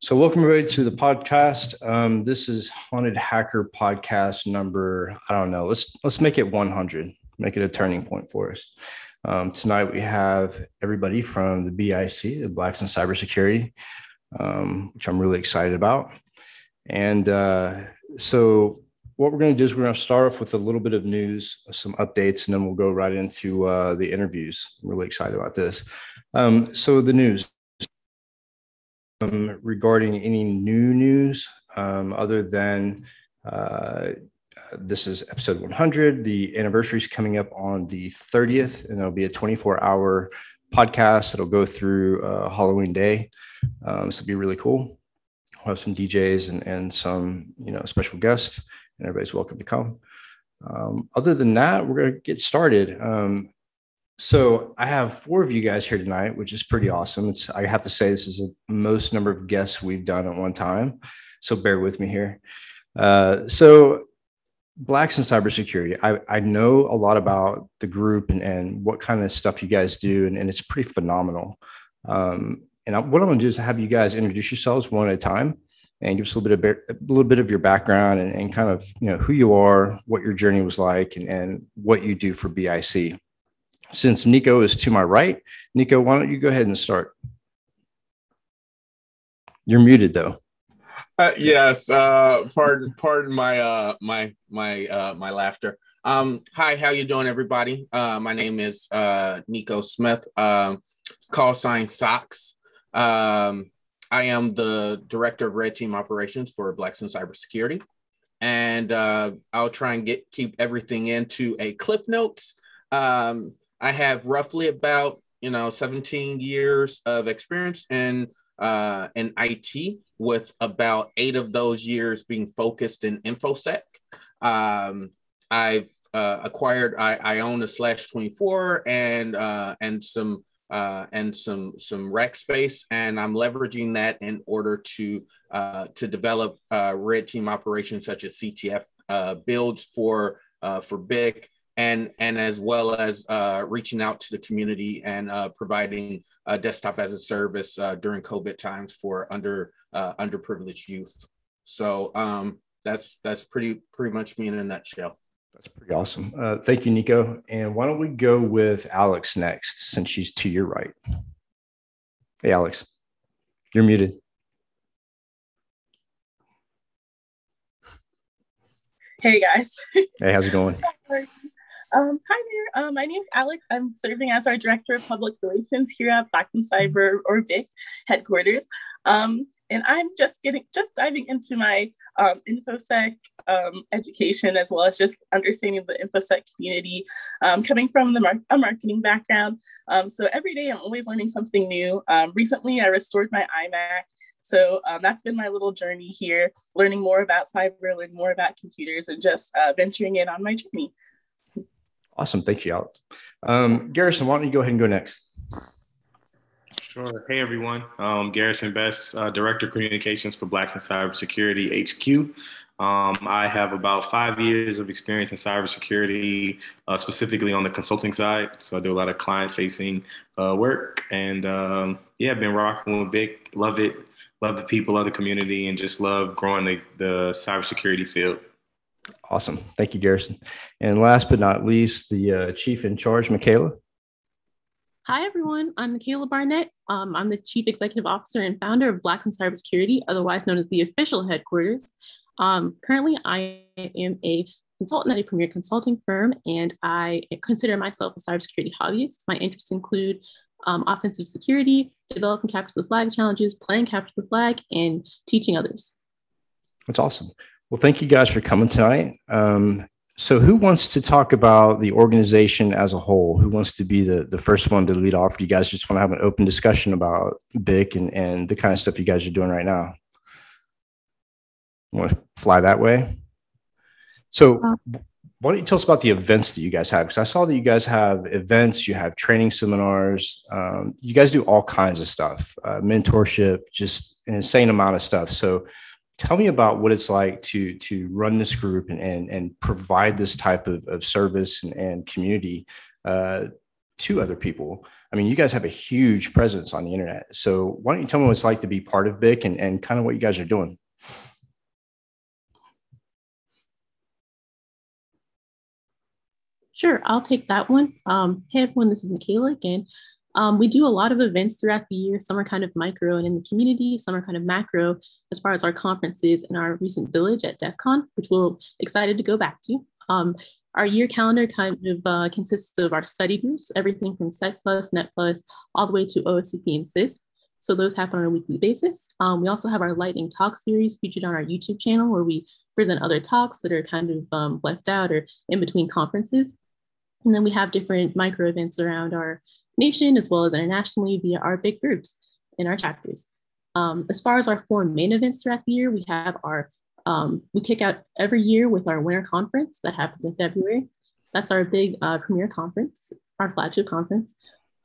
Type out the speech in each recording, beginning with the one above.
So welcome everybody to the podcast. This is Haunted Hacker podcast number, I don't know, let's make it 100, make it a turning point for us. Tonight we have everybody from the BIC, the Blacks in Cybersecurity, which I'm really excited about. And so what we're going to do is we're going to start off with a little bit of news, some updates, and then we'll go right into the interviews. I'm really excited about this. So the news regarding any new news other than this is episode 100. The anniversary is coming up on the 30th, and it'll be a 24-hour podcast that'll go through Halloween Day. So it'll be really cool. We'll have some DJs and some special guests. And everybody's welcome to come. Other than that, we're going to get started. So I have four of you guys here tonight, which is pretty awesome. I have to say this is the most number of guests we've done at one time. So bear with me here. So Blacks in Cybersecurity, I know a lot about the group and what kind of stuff you guys do, and it's pretty phenomenal. And what I'm going to do is have you guys introduce yourselves one at a time, and give us a little bit of your background and kind of who you are, what your journey was like, and what you do for BIC. Since Nico is to my right, Nico, why don't you go ahead and start? You're muted though. Yes, pardon my laughter. Hi, how you doing, everybody? My name is Nico Smith. Call sign Socks. I am the director of Red Team Operations for Blacks in Cybersecurity, and I'll try and keep everything into a cliff notes. I have roughly about 17 years of experience in IT, with about 8 of those years being focused in InfoSec. I've acquired I own a Slash 24 and some rack space, and I'm leveraging that in order to develop red team operations such as CTF builds for BIC, and as well as reaching out to the community and providing desktop as a service during COVID times for underprivileged youth. So that's pretty much me in a nutshell. That's pretty awesome. Thank you, Nico. And why don't we go with Alex next, since she's to your right. Hey, Alex, you're muted. Hey, guys. Hey, how's it going? Hi there. My name's Alex. I'm serving as our Director of Public Relations here at Black in Cyber, or BIC, headquarters. And I'm just diving into my InfoSec education, as well as just understanding the InfoSec community, coming from a marketing background. So every day I'm always learning something new. Recently, I restored my iMac. So that's been my little journey here, learning more about cyber, learning more about computers, and just venturing in on my journey. Awesome. Thank you, Alex. Garrison, why don't you go ahead and go next? Sure. Hey, everyone. Garrison Best, Director of Communications for Blacks in Cybersecurity HQ. I have about 5 years of experience in cybersecurity, specifically on the consulting side. So I do a lot of client-facing work. And I've been rocking with BIC. Love it. Love the people, love the community, and just love growing the cybersecurity field. Awesome. Thank you, Garrison. And last but not least, the Chief in Charge, Michaela. Hi, everyone. I'm Michaela Barnett. I'm the Chief Executive Officer and founder of Blacks in Cybersecurity, otherwise known as the official headquarters. Currently, I am a consultant at a premier consulting firm, and I consider myself a cybersecurity hobbyist. My interests include offensive security, developing capture the flag challenges, playing capture the flag, and teaching others. That's awesome. Well, thank you guys for coming tonight. So who wants to talk about the organization as a whole? Who wants to be the first one to lead off? You guys just want to have an open discussion about BIC and the kind of stuff you guys are doing right now. You want to fly that way? So why don't you tell us about the events that you guys have? Because I saw that you guys have events, you have training seminars. You guys do all kinds of stuff, mentorship, just an insane amount of stuff. So tell me about what it's like to run this group and provide this type of service and community to other people. I mean, you guys have a huge presence on the internet. So why don't you tell me what it's like to be part of BIC and kind of what you guys are doing? Sure, I'll take that one. Hey everyone, this is Michaela again. We do a lot of events throughout the year. Some are kind of micro and in the community, some are kind of macro as far as our conferences and our recent village at DEF CON, which we're excited to go back to. Our year calendar kind of consists of our study groups, everything from Sec+, Net+, all the way to OSCP and CISSP. So those happen on a weekly basis. We also have our lightning talk series featured on our YouTube channel where we present other talks that are kind of left out or in between conferences. And then we have different micro events around our nation as well as internationally via our big groups in our chapters. As far as our four main events throughout the year, we have our we kick out every year with our winter conference that happens in February. That's our big premier conference, our flagship conference.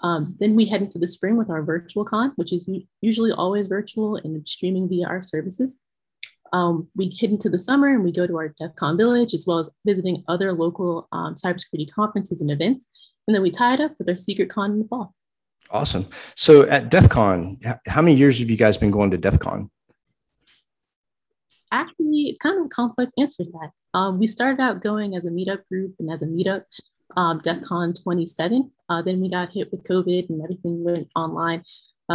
Then we head into the spring with our virtual con, which is usually always virtual and streaming via our services. We head into the summer and we go to our DEF CON village as well as visiting other local cybersecurity conferences and events. And then we tie it up with our secret con in the fall. Awesome. So at DEF CON, how many years have you guys been going to DEF CON? Actually, kind of a complex answer to that. We started out going as a meetup group and as a meetup, DEF CON 27. Then we got hit with COVID and everything went online.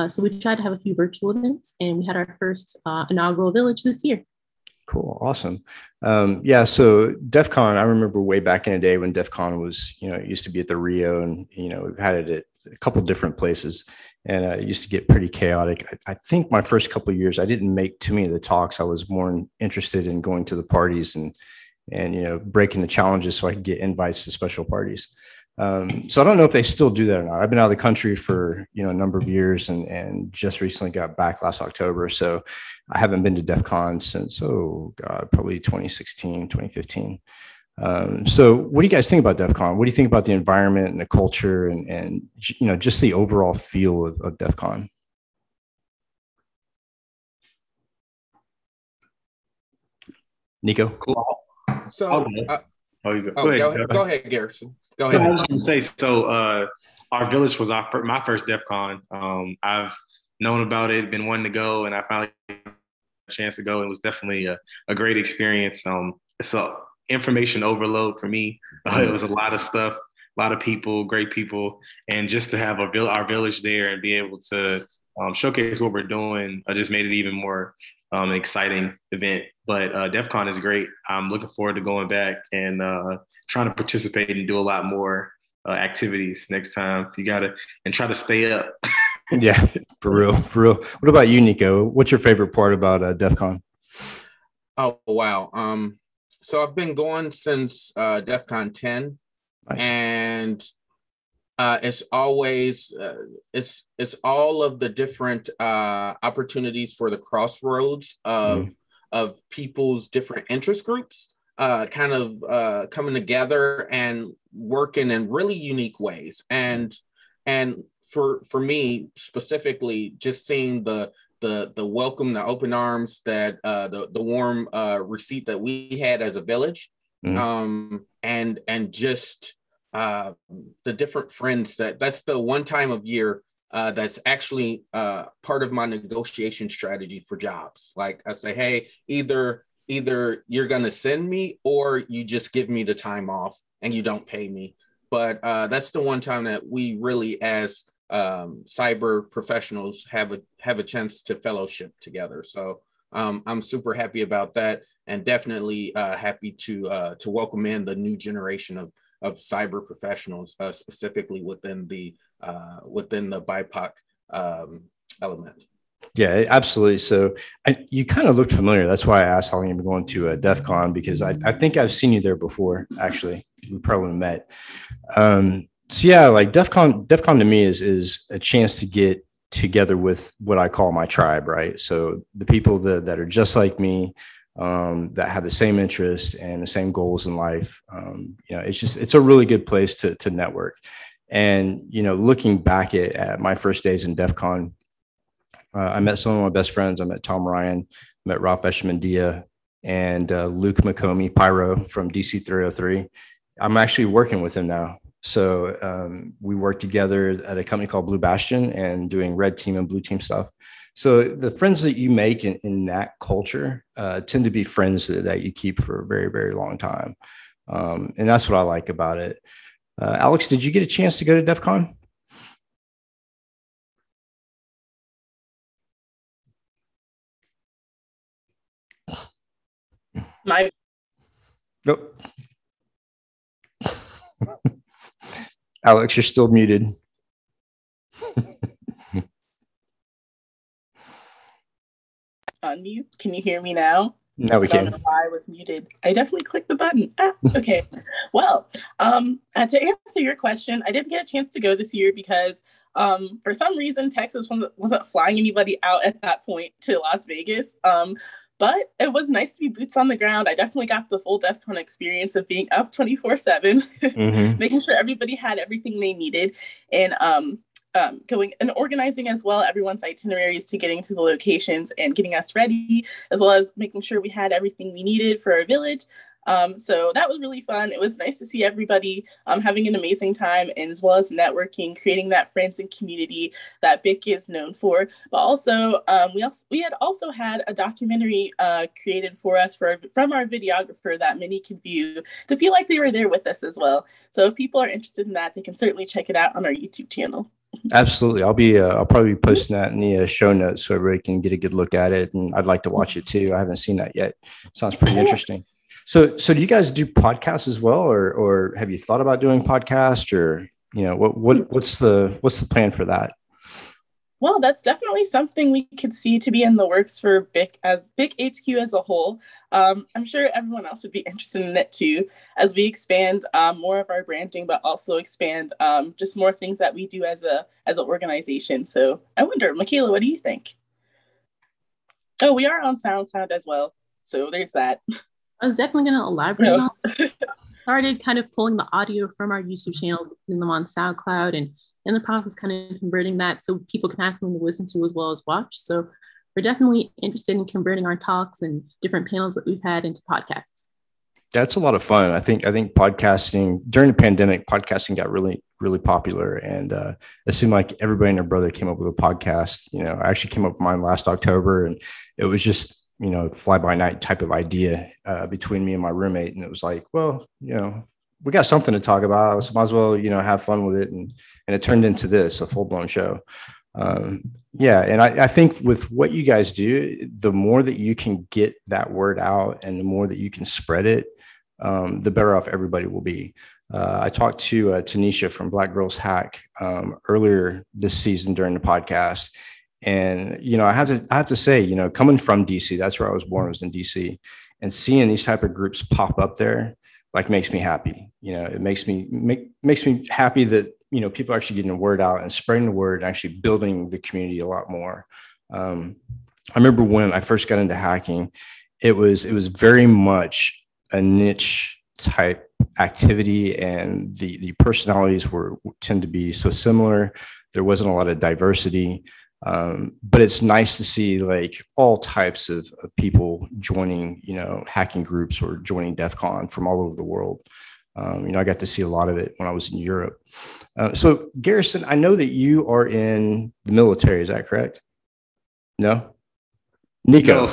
So we tried to have a few virtual events and we had our first inaugural village this year. Cool. Awesome. Yeah. So DEF CON, I remember way back in the day when DEF CON was, you know, it used to be at the Rio and, you know, we've had it at a couple different places and it used to get pretty chaotic. I think my first couple of years, I didn't make too many of the talks. I was more interested in going to the parties and, you know, breaking the challenges so I could get invites to special parties. So I don't know if they still do that or not. I've been out of the country for, you know, a number of years and just recently got back last October. So I haven't been to DEF CON since, oh God, probably 2016, 2015. So what do you guys think about DEF CON? What do you think about the environment and the culture and you know, just the overall feel of DEF CON? Nico? Cool. So, go ahead, Garrison. Go ahead. I was going to say, so our village was my first DEF CON. I've known about it, been wanting to go, and I finally got a chance to go. It was definitely a great experience. It's an information overload for me. It was a lot of stuff, a lot of people, great people. And just to have our village there and be able to showcase what we're doing just made it even more an exciting event. But DEF CON is great. I'm looking forward to going back and trying to participate and do a lot more activities next time. And try to stay up. Yeah, for real. What about you, Nico? What's your favorite part about DEF CON? Oh, wow. So I've been going since DEF CON 10. Nice. And it's always it's all of the different opportunities for the crossroads of people's different interest groups kind of coming together and working in really unique ways. And for me specifically, just seeing the welcome, the open arms that the warm receipt that we had as a village, and just the different friends that's the one time of year that's actually part of my negotiation strategy for jobs. Like I say, hey, either you're going to send me or you just give me the time off and you don't pay me. But that's the one time that we really as cyber professionals have a chance to fellowship together. So I'm super happy about that and definitely happy to welcome in the new generation of cyber professionals, specifically within the BIPOC element. Yeah, absolutely. So you kind of looked familiar. That's why I asked how long you've been going to DEF CON, because I think I've seen you there before. Actually, we probably met. So yeah, like DEF CON to me is a chance to get together with what I call my tribe, right? So the people that are just like me, that have the same interests and the same goals in life. You know, it's a really good place to network. And, you know, looking back at my first days in DEF CON, I met some of my best friends. I met Tom Ryan, met Ralph Eshmandia, and Luke McCombie, Pyro from DC 303. I'm actually working with him now. So we worked together at a company called Blue Bastion and doing red team and blue team stuff. So the friends that you make in that culture tend to be friends that you keep for a very, very long time. And that's what I like about it. Alex, did you get a chance to go to DEF CON? Nope. Alex, you're still muted. Unmute. Can you hear me now? No, we can. I don't know why I was muted. I definitely clicked the button. Ah, okay. Well, to answer your question, I didn't get a chance to go this year because for some reason, Texas wasn't flying anybody out at that point to Las Vegas. But it was nice to be boots on the ground. I definitely got the full DEF CON experience of being up 24/7, making sure everybody had everything they needed, and going and organizing as well everyone's itineraries to getting to the locations and getting us ready, as well as making sure we had everything we needed for our village. So that was really fun. It was nice to see everybody having an amazing time, and as well as networking, creating that friends and community that BIC is known for. But also, we had a documentary created for us from our videographer that many could view to feel like they were there with us as well. So if people are interested in that, they can certainly check it out on our YouTube channel. Absolutely. I'll probably be posting that in the show notes so everybody can get a good look at it. And I'd like to watch it too. I haven't seen that yet. Sounds pretty interesting. So do you guys do podcasts as well, or have you thought about doing podcasts, or what's the plan for that? Well, that's definitely something we could see to be in the works for BIC HQ as a whole. I'm sure everyone else would be interested in it too, as we expand more of our branding, but also expand just more things that we do as an organization. So I wonder, Michaela, what do you think? Oh, we are on SoundCloud as well, so there's that. I was definitely going to elaborate on that. Started kind of pulling the audio from our YouTube channels, putting them on SoundCloud, and in the process kind of converting that so people can have something to listen to as well as watch. So we're definitely interested in converting our talks and different panels that we've had into podcasts. That's a lot of fun. I think podcasting during the pandemic, podcasting got really, really popular. And it seemed like everybody and their brother came up with a podcast. You know, I actually came up with mine last October, and it was just, fly by night type of idea between me and my roommate. And it was like, well, we got something to talk about. So might as well, have fun with it. And it turned into this, a full blown show. And I think with what you guys do, the more that you can get that word out and the more that you can spread it, the better off everybody will be. I talked to Tanisha from Black Girls Hack earlier this season during the podcast. And, I have to say, coming from DC, that's where I was born, was in DC, and seeing these type of groups pop up there, like, makes me happy. It makes me happy that, people are actually getting the word out and spreading the word and actually building the community a lot more. I remember when I first got into hacking, it was very much a niche type activity, and the personalities tend to be so similar. There wasn't a lot of diversity. But it's nice to see like all types of people joining, hacking groups or joining DEF CON from all over the world. I got to see a lot of it when I was in Europe. So Garrison, I know that you are in the military. Is that correct? No? Nico.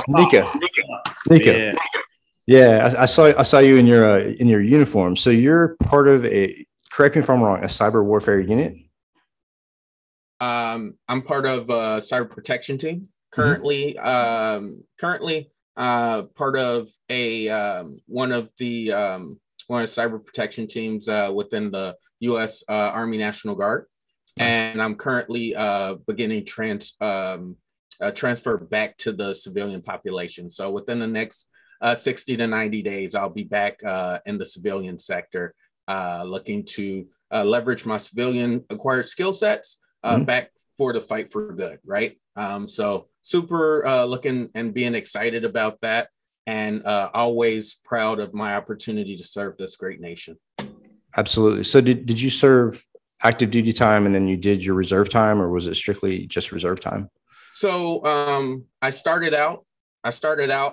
Yeah. I saw you in your uniform. So you're part of correct me if I'm wrong, a cyber warfare unit. I'm part of a cyber protection team currently. Part of one of the cyber protection teams within the U.S. Army National Guard, and I'm currently beginning transfer back to the civilian population. So within the next 60 to 90 days, I'll be back in the civilian sector, looking to leverage my civilian acquired skill sets. Back for the fight for good, right? So super looking and being excited about that, and always proud of my opportunity to serve this great nation. Absolutely. So did you serve active duty time and then you did your reserve time, or was it strictly just reserve time? So I started out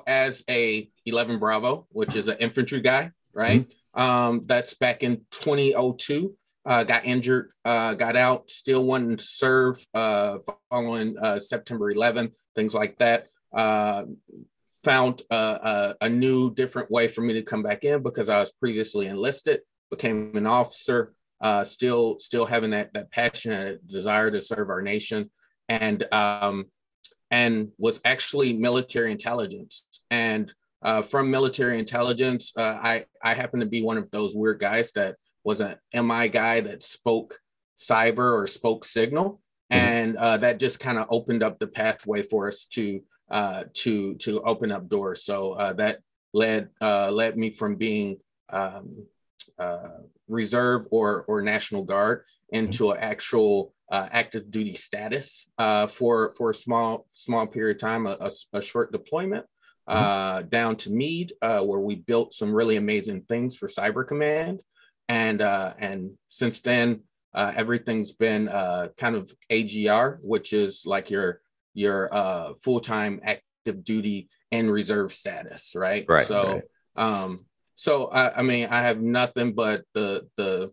as a 11 Bravo, which is an infantry guy, right? That's back in 2002. got injured, got out, still wanting to serve following September 11th, things like that. Found a new different way for me to come back in because I was previously enlisted, became an officer, still having that passion and desire to serve our nation, and was actually military intelligence. And from military intelligence, I happened to be one of those weird guys that was an MI guy that spoke cyber or spoke signal. And that just kind of opened up the pathway for us to open up doors. So that led me from being reserve or National Guard into an actual active duty status for a small period of time, a short deployment down to Meade, where we built some really amazing things for Cyber Command. And since then, everything's been kind of AGR, which is like your full-time active duty and reserve status, right? Right. So, right. I mean, I have nothing but a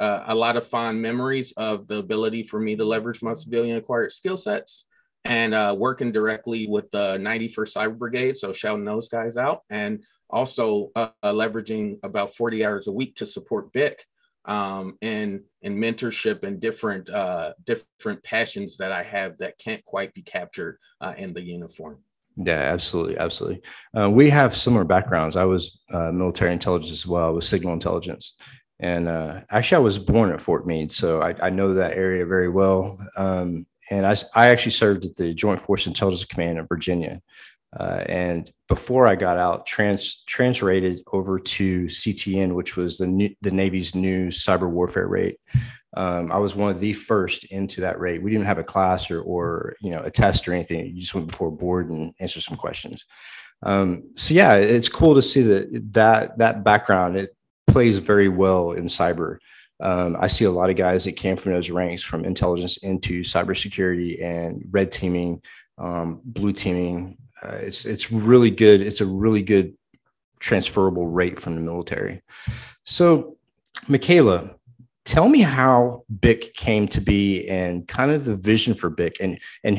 lot of fond memories of the ability for me to leverage my civilian acquired skill sets and working directly with the 91st Cyber Brigade, so shouting those guys out, and also leveraging about 40 hours a week to support BIC and mentorship and different passions that I have that can't quite be captured in the uniform. Yeah, absolutely. We have similar backgrounds. I was military intelligence as well, with signal intelligence. And actually, I was born at Fort Meade, so I know that area very well. And I actually served at the Joint Force Intelligence Command in Virginia. And before I got out, transrated over to CTN, which was the Navy's new cyber warfare rate. I was one of the first into that rate. We didn't have a class or a test or anything. You just went before board and answered some questions. So yeah, it's cool to see that background. It plays very well in cyber. I see a lot of guys that came from those ranks from intelligence into cybersecurity and red teaming, blue teaming. It's really good. It's a really good transferable rate from the military. So, Michaela, tell me how BIC came to be and kind of the vision for BIC and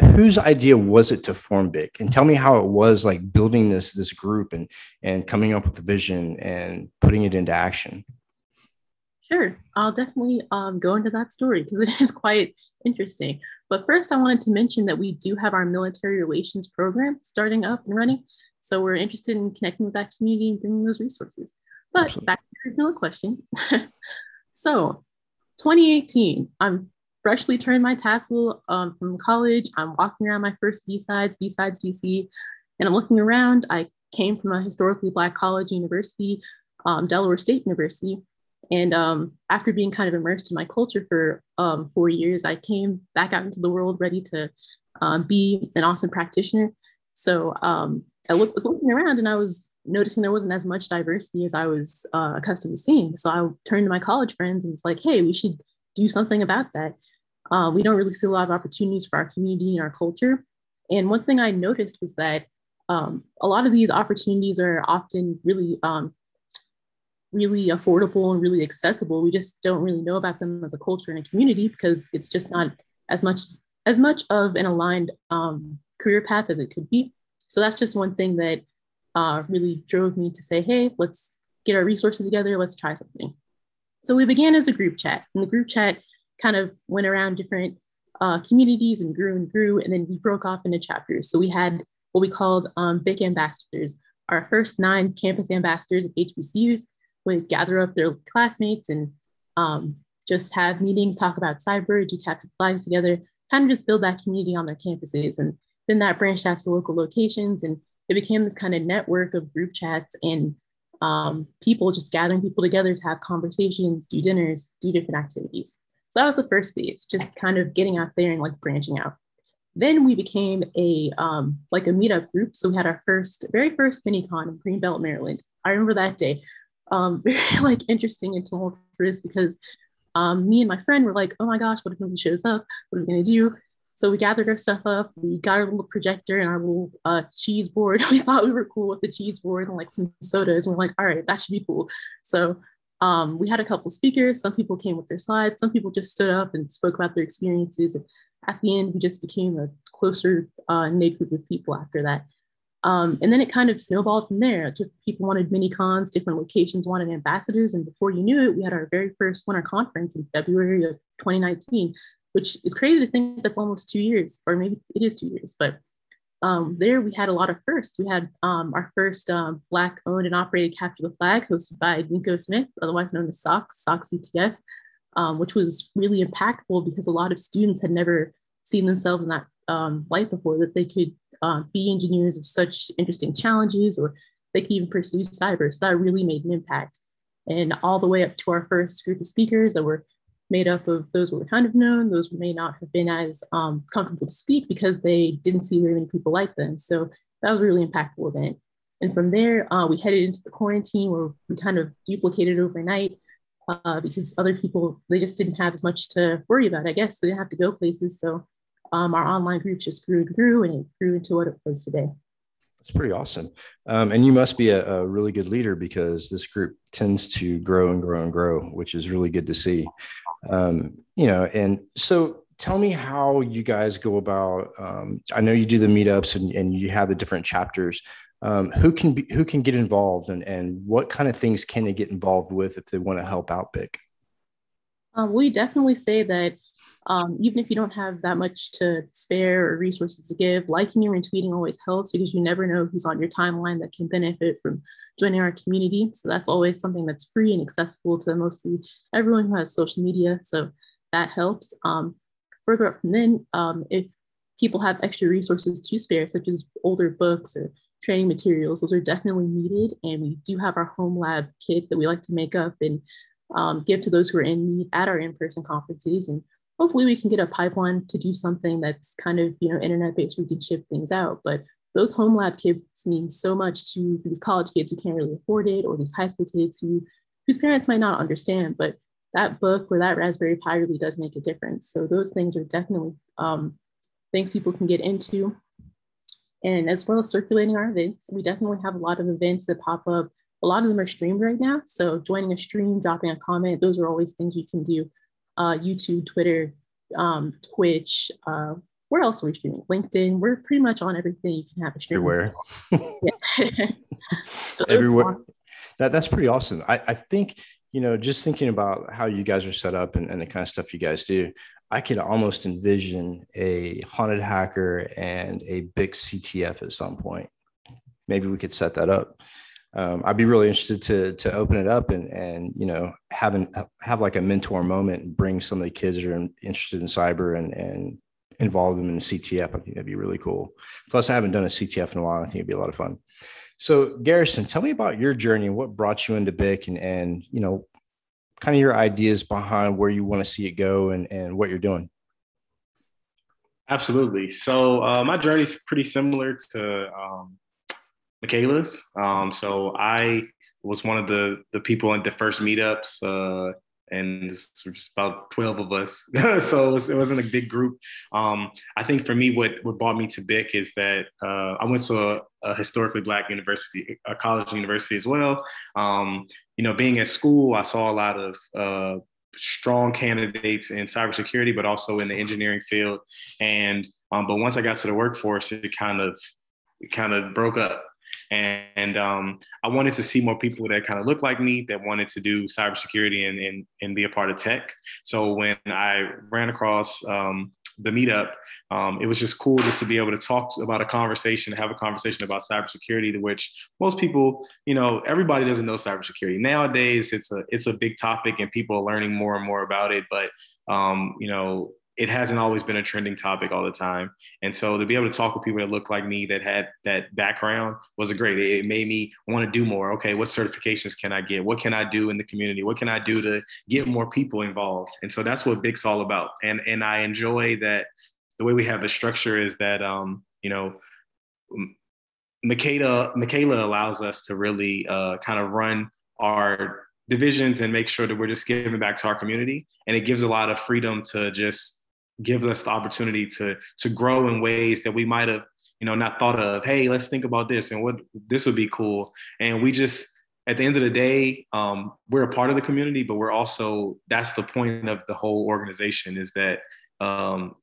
whose idea was it to form BIC? And tell me how it was like building this group and coming up with the vision and putting it into action. Sure. I'll definitely go into that story because it is quite interesting. But first, I wanted to mention that we do have our military relations program starting up and running. So we're interested in connecting with that community and bringing those resources. But absolutely. Back to your original question. So 2018, I'm freshly turned my tassel from college. I'm walking around my first B-Sides DC, and I'm looking around. I came from a historically Black college university, Delaware State University. And after being kind of immersed in my culture for 4 years, I came back out into the world ready to be an awesome practitioner. So I was looking around and I was noticing there wasn't as much diversity as I was accustomed to seeing. So I turned to my college friends and was like, hey, we should do something about that. We don't really see a lot of opportunities for our community and our culture. And one thing I noticed was that a lot of these opportunities are often really affordable and really accessible. We just don't really know about them as a culture and a community because it's just not as much of an aligned career path as it could be. So that's just one thing that really drove me to say, hey, let's get our resources together. Let's try something. So we began as a group chat, and the group chat kind of went around different communities and grew, and then we broke off into chapters. So we had what we called BIC ambassadors. Our first 9 campus ambassadors at HBCUs would gather up their classmates and just have meetings, talk about cyber, do captive flags together, kind of just build that community on their campuses. And then that branched out to local locations, and it became this kind of network of group chats and people just gathering people together to have conversations, do dinners, do different activities. So that was the first phase, just kind of getting out there and like branching out. Then we became a meetup group. So we had our very first mini-con in Greenbelt, Maryland. I remember that day. Very interesting and tumultuous because me and my friend were like, oh my gosh, what if nobody shows up? What are we going to do? So we gathered our stuff up. We got our little projector and our little cheese board. We thought we were cool with the cheese board and like some sodas. And we're like, all right, that should be cool. So We had a couple speakers. Some people came with their slides. Some people just stood up and spoke about their experiences. And at the end, we just became a closer knit group of people after that. And then it kind of snowballed from there. People wanted mini cons, different locations wanted ambassadors. And before you knew it, we had our very first winter conference in February of 2019, which is crazy to think that's almost 2 years, or maybe it is 2 years. But there we had a lot of firsts. We had our first Black owned and operated Capture the Flag hosted by Nico Smith, otherwise known as Socks, Socks CTF, which was really impactful because a lot of students had never seen themselves in that light before, that they could be engineers of such interesting challenges, or they could even pursue cyber. So that really made an impact. And all the way up to our first group of speakers that were made up of those who were kind of known, those who may not have been as comfortable to speak because they didn't see very many people like them. So that was a really impactful event. And from there, we headed into the quarantine where we kind of duplicated overnight because other people, they just didn't have as much to worry about, I guess. They didn't have to go places. So our online group just grew and grew, and it grew into what it was today. That's pretty awesome. And you must be a really good leader because this group tends to grow and grow and grow, which is really good to see. You know, and so tell me how you guys go about, I know you do the meetups and you have the different chapters. Who can get involved and what kind of things can they get involved with if they want to help out big? We definitely say that even if you don't have that much to spare or resources to give, liking and retweeting always helps because you never know who's on your timeline that can benefit from joining our community. So that's always something that's free and accessible to mostly everyone who has social media. So that helps. Further up from then, if people have extra resources to spare, such as older books or training materials, those are definitely needed. And we do have our home lab kit that we like to make up and give to those who are in need at our in-person conferences. And hopefully we can get a pipeline to do something that's kind of, you know, internet-based where we can ship things out. But those home lab kits mean so much to these college kids who can't really afford it, or these high school kids whose parents might not understand, but that book or that Raspberry Pi really does make a difference. So those things are definitely things people can get into. And as well as circulating our events, we definitely have a lot of events that pop up. A lot of them are streamed right now. So joining a stream, dropping a comment, those are always things you can do. YouTube, Twitter, Twitch, where else are we streaming? LinkedIn. We're pretty much on everything you can have a stream. Everywhere. So everywhere. That's pretty awesome. I think, you know, just thinking about how you guys are set up and the kind of stuff you guys do, I could almost envision a Haunted Hacker and a big CTF at some point. Maybe we could set that up. I'd be really interested to open it up and you know, have like a mentor moment and bring some of the kids that are interested in cyber and involve them in the CTF. I think that'd be really cool. Plus, I haven't done a CTF in a while. I think it'd be a lot of fun. So, Garrison, tell me about your journey and what brought you into BIC and you know, kind of your ideas behind where you want to see it go and what you're doing. Absolutely. So my journey is pretty similar to Michaela's. So I was one of the people at the first meetups, and it's about 12 of us. So it wasn't a big group. I think for me, what brought me to BIC is that I went to a historically Black university, a college university as well. You know, being at school, I saw a lot of strong candidates in cybersecurity, but also in the engineering field. And but once I got to the workforce, it kind of broke up. And I wanted to see more people that kind of looked like me that wanted to do cybersecurity and be a part of tech. So when I ran across the meetup, it was just cool just to be able to talk about have a conversation about cybersecurity, to which most people, you know, everybody doesn't know cybersecurity. Nowadays, it's a big topic and people are learning more and more about it. But, you know, it hasn't always been a trending topic all the time. And so to be able to talk with people that look like me, that had that background, was great. It made me want to do more. Okay, what certifications can I get? What can I do in the community? What can I do to get more people involved? And so that's what BIC's all about. And I enjoy that the way we have the structure is that, you know, Michaela allows us to really kind of run our divisions and make sure that we're just giving back to our community. And it gives a lot of freedom to just gives us the opportunity to grow in ways that we might have, you know, not thought of. Hey, let's think about this and what this would be cool. And we just at the end of the day, we're a part of the community, but we're also, that's the point of the whole organization, is that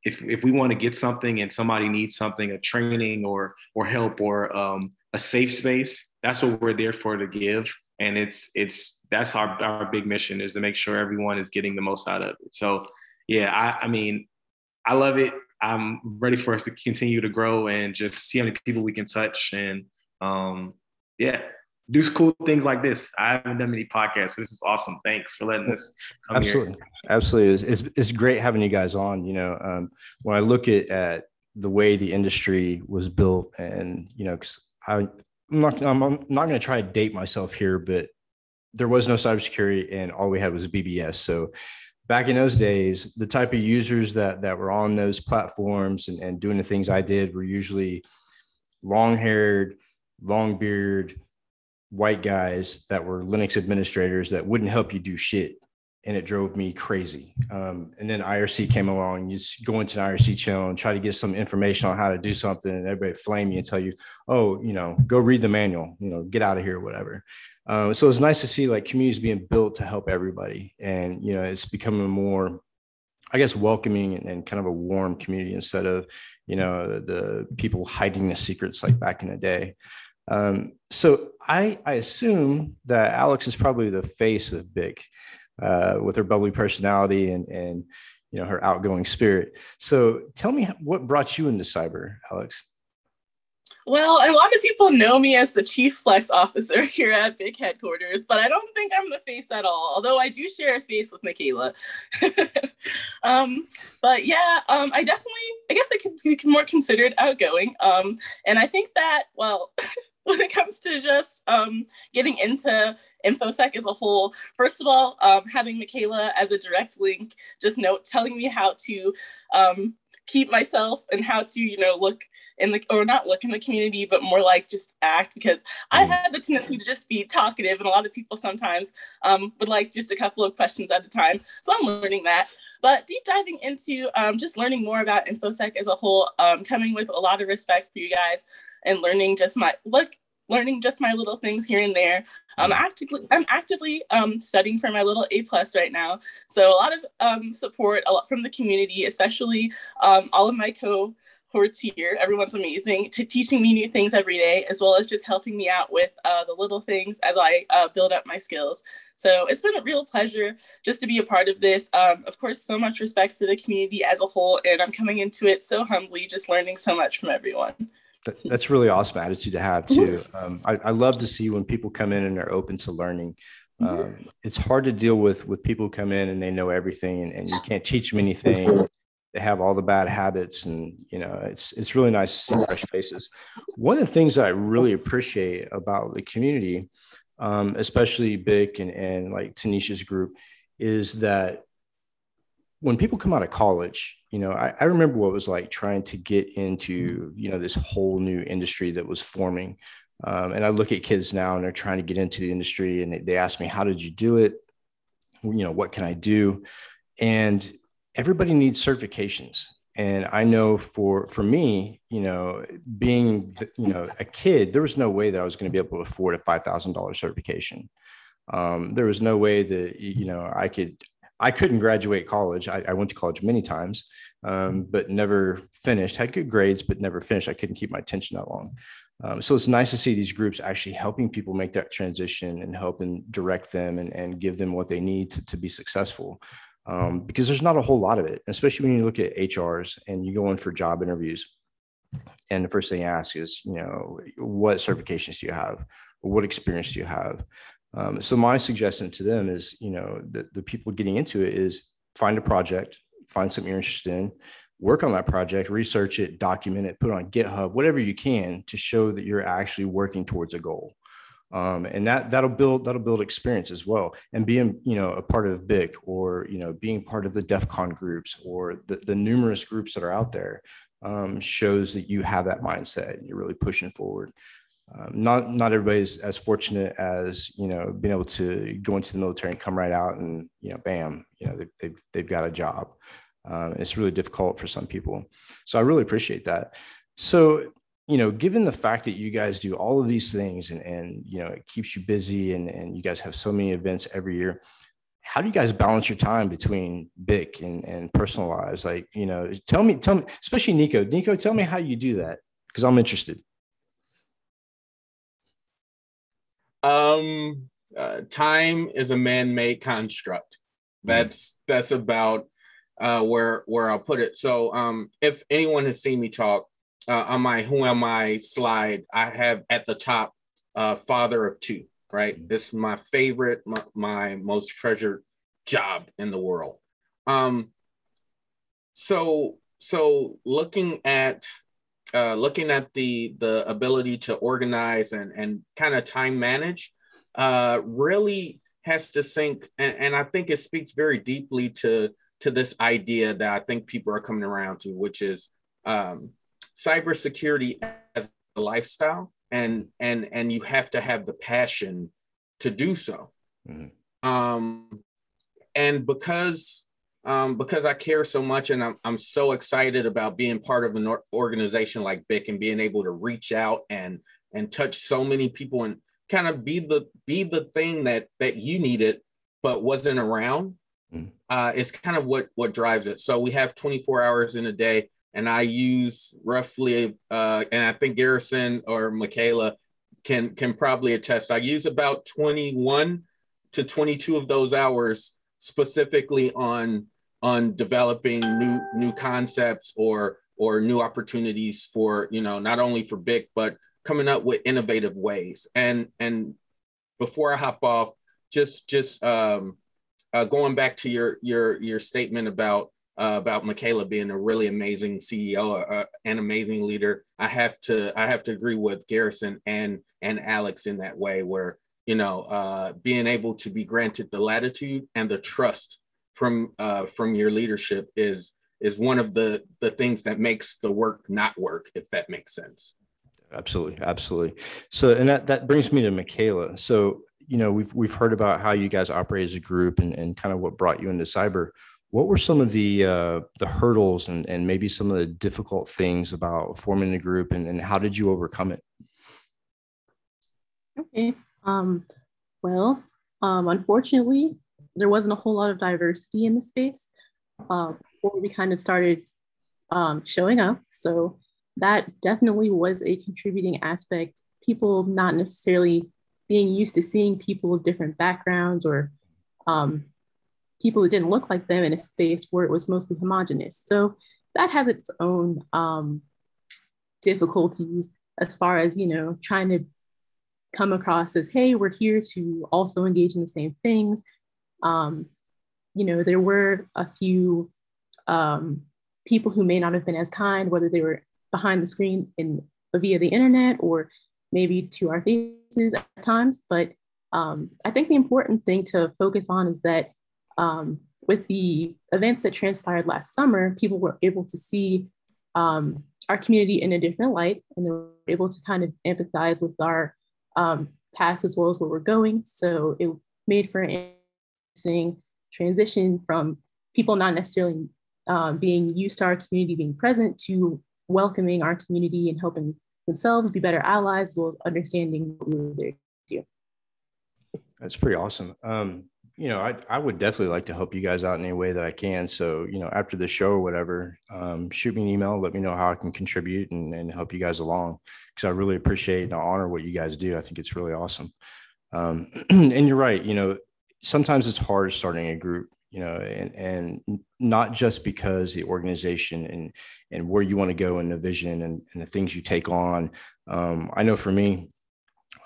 if we want to get something and somebody needs something, a training or help or a safe space, that's what we're there for, to give. And that's our big mission, is to make sure everyone is getting the most out of it. So yeah, I mean, I love it. I'm ready for us to continue to grow and just see how many people we can touch and yeah, do cool things like this. I haven't done many podcasts, so this is awesome. Thanks for letting us come here. Absolutely. It's great having you guys on. You know, when I look at the way the industry was built, and you know, because I'm not going to try to date myself here, but there was no cybersecurity and all we had was BBS. So back in those days, the type of users that were on those platforms and doing the things I did were usually long-haired, long-beard, white guys that were Linux administrators that wouldn't help you do shit. And it drove me crazy. And then IRC came along. You just go into an IRC channel and try to get some information on how to do something, and everybody flame you and tell you, oh, you know, go read the manual, you know, get out of here, whatever. So it's nice to see like communities being built to help everybody. And, you know, it's becoming more, I guess, welcoming and kind of a warm community instead of, you know, the people hiding the secrets like back in the day. So I assume that Alex is probably the face of BIC. With her bubbly personality and you know, her outgoing spirit. So tell me, what brought you into cyber, Alex? Well, a lot of people know me as the Chief Flex Officer here at BIC Headquarters, but I don't think I'm the face at all, although I do share a face with Michaela. But yeah, I definitely, I guess I could be more considered outgoing. And I think that, well... when it comes to just getting into InfoSec as a whole, first of all, having Michaela as a direct link, just telling me how to keep myself and how to, you know, look in the, or not look in the community, but more like just act, because I had the tendency to just be talkative, and a lot of people sometimes would like just a couple of questions at a time. So I'm learning that. But deep diving into just learning more about InfoSec as a whole, coming with a lot of respect for you guys, and learning just my little things here and there. I'm actively studying for my little A+ right now. So a lot of support, a lot from the community, especially all of my cohorts here. Everyone's amazing, teaching me new things every day, as well as just helping me out with the little things as I build up my skills. So it's been a real pleasure just to be a part of this. Of course, so much respect for the community as a whole, and I'm coming into it so humbly, just learning so much from everyone. That's really awesome attitude to have too. I love to see when people come in and are open to learning. It's hard to deal with people who come in and they know everything and you can't teach them anything. They have all the bad habits, and you know, it's really nice to see fresh faces. One of the things that I really appreciate about the community, especially BIC and like Tanisha's group, is that when people come out of college, you know, I remember what it was like trying to get into, you know, this whole new industry that was forming. And I look at kids now and they're trying to get into the industry, and they ask me, how did you do it? You know, what can I do? And everybody needs certifications. And I know for me, you know, being, you know, a kid, there was no way that I was going to be able to afford a $5,000 certification. There was no way that, you know, I couldn't graduate college. I went to college many times, but never finished. Had good grades, but never finished. I couldn't keep my attention that long. So it's nice to see these groups actually helping people make that transition and helping direct them and give them what they need to be successful. Because there's not a whole lot of it, especially when you look at HRs and you go in for job interviews. And the first thing you ask is, you know, what certifications do you have? What experience do you have? So my suggestion to them is, you know, the people getting into it is find a project, find something you're interested in, work on that project, research it, document it, put it on GitHub, whatever you can to show that you're actually working towards a goal. And that'll build experience as well. And being, you know, a part of BIC, or, you know, being part of the DEF CON groups or the numerous groups that are out there shows that you have that mindset and you're really pushing forward. Not everybody's as fortunate as, you know, being able to go into the military and come right out and, you know, bam, you know, they've got a job. It's really difficult for some people. So I really appreciate that. So you know, given the fact that you guys do all of these things and you know, it keeps you busy and you guys have so many events every year, how do you guys balance your time between BIC and personal lives? Like, you know, tell me, especially Nico, tell me how you do that, because I'm interested. Time is a man-made construct. That's about where I'll put it. So if anyone has seen me talk on my Who Am I slide, I have at the top father of two, right? This is my favorite, my most treasured job in the world. So looking at the ability to organize and kind of time manage really has to sink. And I think it speaks very deeply to this idea that I think people are coming around to, which is cybersecurity as a lifestyle. And you have to have the passion to do so. Mm-hmm. And because I care so much, and I'm so excited about being part of an organization like BIC and being able to reach out and touch so many people and kind of be the thing that you needed but wasn't around. Mm-hmm. It's kind of what drives it. So we have 24 hours in a day. And I use roughly, and I think Garrison or Michaela can probably attest, I use about 21 to 22 of those hours specifically on developing new concepts or new opportunities for, you know, not only for BIC, but coming up with innovative ways. And before I hop off, just going back to your statement about Michaela being a really amazing CEO, an amazing leader. I have to agree with Garrison and Alex in that way, where, you know, being able to be granted the latitude and the trust from your leadership is one of the things that makes the work not work, if that makes sense. Absolutely. So, and that brings me to Michaela. So, you know, we've heard about how you guys operate as a group and kind of what brought you into cyber. What were some of the hurdles and maybe some of the difficult things about forming the group, and how did you overcome it? Okay. Unfortunately, there wasn't a whole lot of diversity in the space before we kind of started showing up. So that definitely was a contributing aspect. People not necessarily being used to seeing people of different backgrounds or people who didn't look like them in a space where it was mostly homogenous. So that has its own difficulties as far as, you know, trying to come across as, hey, we're here to also engage in the same things. You know, there were a few people who may not have been as kind, whether they were behind the screen via the internet or maybe to our faces at times. But I think the important thing to focus on is that with the events that transpired last summer, people were able to see our community in a different light, and they were able to kind of empathize with our past as well as where we're going. So it made for an interesting transition from people not necessarily being used to our community being present to welcoming our community and helping themselves be better allies, as well as understanding what we were there to do. That's pretty awesome. You know, I would definitely like to help you guys out in any way that I can. So, you know, after the show or whatever, shoot me an email, let me know how I can contribute and help you guys along, because I really appreciate and honor what you guys do. I think it's really awesome. And you're right, you know, sometimes it's hard starting a group, you know, and not just because the organization and where you want to go and the vision and the things you take on. I know for me,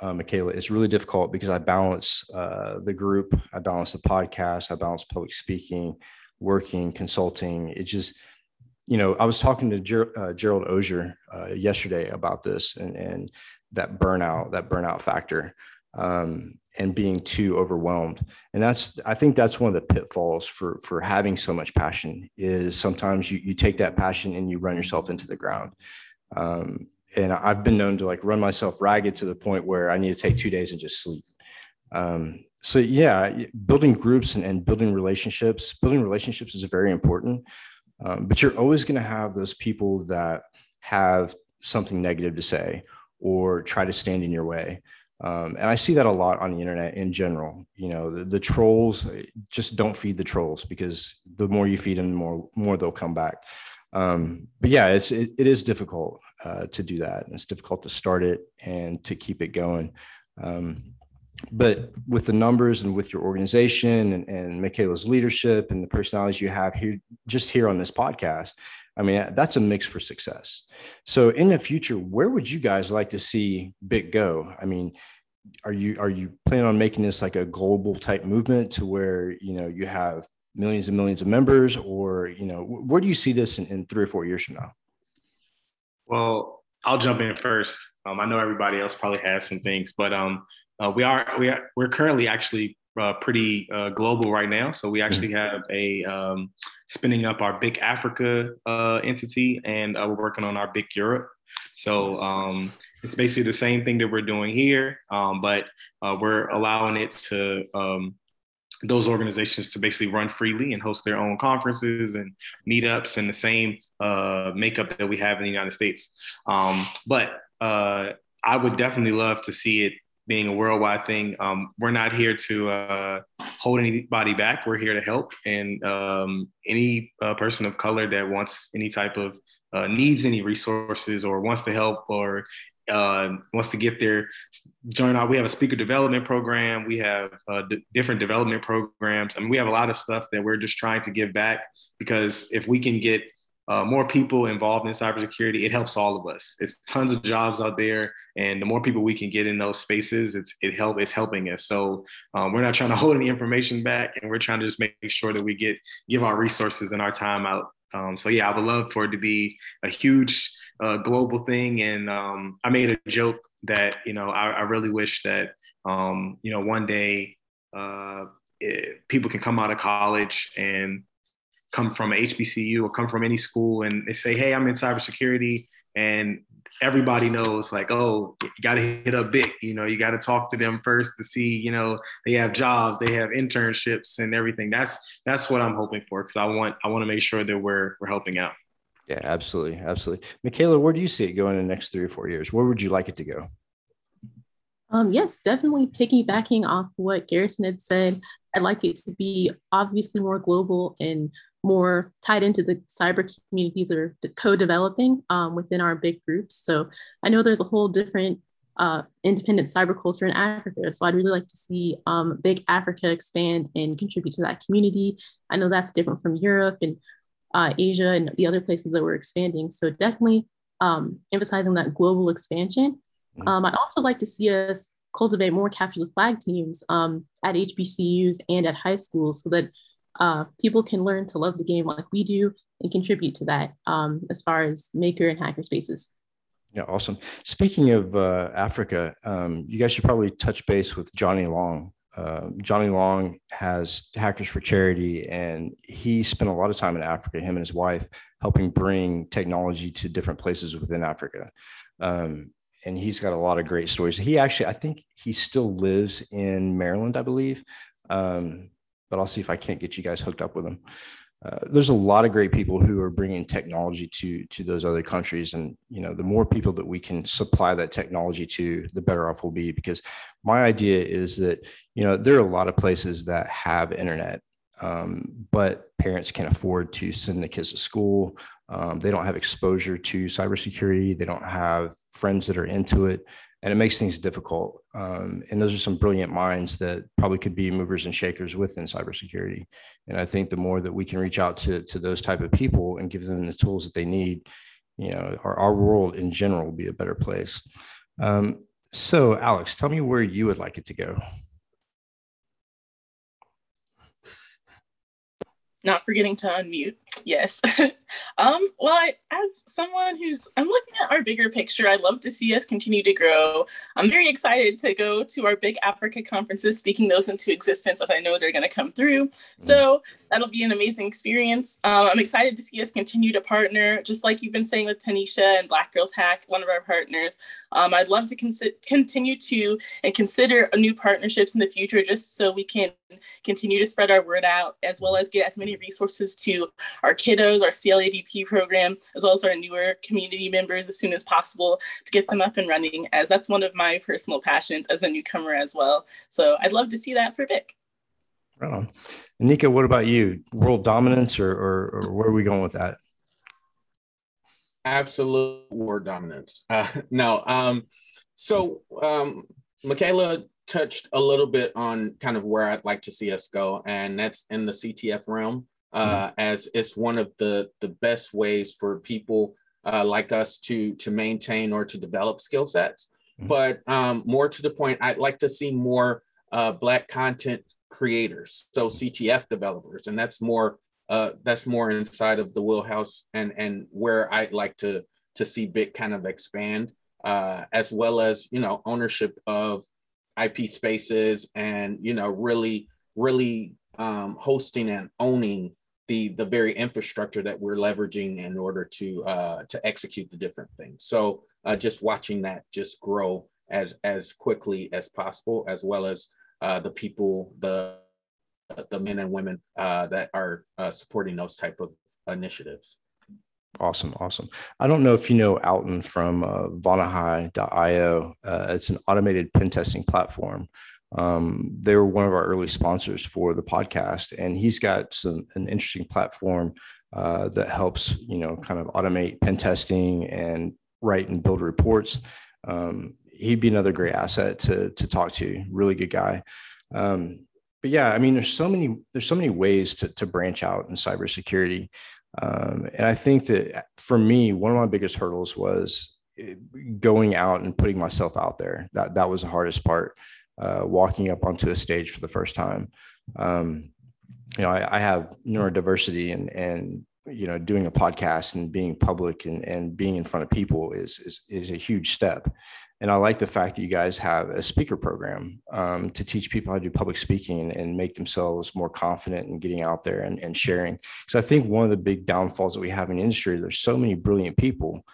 Michaela, it's really difficult because I balance the group, I balance the podcast, I balance public speaking, working, consulting. It just, you know, I was talking to Gerald Osher yesterday about this and that burnout factor and being too overwhelmed. And I think that's one of the pitfalls for having so much passion is sometimes you take that passion and you run yourself into the ground. And I've been known to like run myself ragged to the point where I need to take 2 days and just sleep. So yeah, building groups and building relationships is very important. But you're always going to have those people that have something negative to say or try to stand in your way. And I see that a lot on the internet in general. You know, the trolls, just don't feed the trolls, because the more you feed them, the more they'll come back. But yeah, it is difficult to do that. And it's difficult to start it and to keep it going. But with the numbers and with your organization and Michaela's leadership and the personalities you have here, just here on this podcast, I mean, that's a mix for success. So in the future, where would you guys like to see BIC go? I mean, are you planning on making this like a global type movement to where, you know, you have millions and millions of members, or, you know, where do you see this in 3 or 4 years from now? Well, I'll jump in first. I know everybody else probably has some things, but we're currently actually pretty global right now. So we actually have a spinning up our BIC Africa entity, and we're working on our BIC Europe. So it's basically the same thing that we're doing here, but we're allowing it to those organizations to basically run freely and host their own conferences and meetups and the same makeup that we have in the United States. But I would definitely love to see it being a worldwide thing. We're not here to hold anybody back. We're here to help. And any person of color that wants any type of, needs any resources or wants to help or wants to get their, join our, we have a speaker development program. We have different development programs. I mean, we have a lot of stuff that we're just trying to give back, because if we can get more people involved in cybersecurity, it helps all of us. It's tons of jobs out there, and the more people we can get in those spaces, it's helping us. So we're not trying to hold any information back, and we're trying to just make sure that we give our resources and our time out. So yeah, I would love for it to be a huge global thing. And I made a joke that, you know, I really wish that, you know, one day people can come out of college and come from HBCU or come from any school, and they say, hey, I'm in cybersecurity, and everybody knows, like, oh, you got to hit up BIC, you know, you got to talk to them first to see, you know, they have jobs, they have internships and everything. That's what I'm hoping for, because I want to make sure that we're helping out. Yeah, absolutely. Absolutely. Michaela, where do you see it going in the next 3 or 4 years? Where would you like it to go? Yes, definitely piggybacking off what Garrison had said. I'd like it to be obviously more global and more tied into the cyber communities that are co-developing within our big groups. So I know there's a whole different independent cyber culture in Africa. So I'd really like to see BIC Africa expand and contribute to that community. I know that's different from Europe and Asia and the other places that we're expanding. So definitely emphasizing that global expansion. I'd also like to see us cultivate more capture the flag teams at HBCUs and at high schools, so that people can learn to love the game like we do and contribute to that as far as maker and hacker spaces. Yeah, awesome. Speaking of Africa, you guys should probably touch base with Johnny Long. Johnny Long has Hackers for Charity, and he spent a lot of time in Africa, him and his wife, helping bring technology to different places within Africa. And he's got a lot of great stories. He actually, I think he still lives in Maryland, I believe. But I'll see if I can't get you guys hooked up with them. There's a lot of great people who are bringing technology to those other countries. And, you know, the more people that we can supply that technology to, the better off we'll be, because my idea is that, you know, there are a lot of places that have internet, but parents can't afford to send the kids to school. They don't have exposure to cybersecurity. They don't have friends that are into it. And it makes things difficult. And those are some brilliant minds that probably could be movers and shakers within cybersecurity. And I think the more that we can reach out to those type of people and give them the tools that they need, you know, our world in general will be a better place. So Alex, tell me where you would like it to go. Not forgetting to unmute. Yes. Well, as someone I'm looking at our bigger picture, I'd love to see us continue to grow. I'm very excited to go to our big Africa conferences, speaking those into existence, as I know they're going to come through. So that'll be an amazing experience. I'm excited to see us continue to partner, just like you've been saying with Tanisha and Black Girls Hack, one of our partners. I'd love to consider new partnerships in the future, just so we can continue to spread our word out, as well as get as many resources to our our kiddos, our CLADP program, as well as our newer community members as soon as possible to get them up and running, as that's one of my personal passions as a newcomer as well. So I'd love to see that for BIC. Right on. Nico, what about you? World dominance or where are we going with that? Absolute world dominance. Michaela touched a little bit on kind of where I'd like to see us go, and that's in the CTF realm, as it's one of the best ways for people like us to maintain or to develop skill sets. Mm-hmm. But more to the point, I'd like to see more Black content creators, so CTF developers, and that's more inside of the wheelhouse and where I'd like to see BIC kind of expand, as well as, you know, ownership of IP spaces and, you know, really hosting and owning the very infrastructure that we're leveraging in order to execute the different things. So just watching that just grow as quickly as possible, as well as the people, the men and women that are supporting those type of initiatives. Awesome. I don't know if you know Alton from Vonahai.io. It's an automated pen testing platform. They were one of our early sponsors for the podcast, and he's got an interesting platform that helps, you know, kind of automate pen testing and write and build reports. He'd be another great asset to talk to. Really good guy. But yeah, I mean, there's so many ways to branch out in cybersecurity. And I think that for me, one of my biggest hurdles was going out and putting myself out there. That was the hardest part, walking up onto a stage for the first time. You know, I have neurodiversity and, you know, doing a podcast and being public and being in front of people is a huge step. And I like the fact that you guys have a speaker program to teach people how to do public speaking and make themselves more confident in getting out there and sharing. So I think one of the big downfalls that we have in the industry, there's so many brilliant people,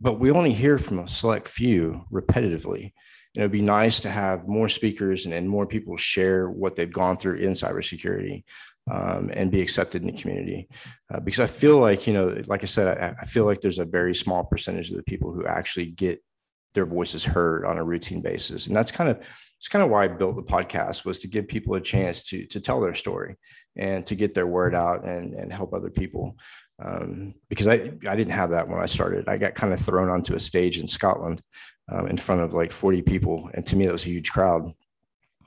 but we only hear from a select few repetitively. And it'd be nice to have more speakers and more people share what they've gone through in cybersecurity. And be accepted in the community. Because I feel like, you know, like I said, I feel like there's a very small percentage of the people who actually get their voices heard on a routine basis. And it's kind of why I built the podcast, was to give people a chance to tell their story and to get their word out and help other people. Because I didn't have that when I started. I got kind of thrown onto a stage in Scotland in front of like 40 people. And to me, that was a huge crowd.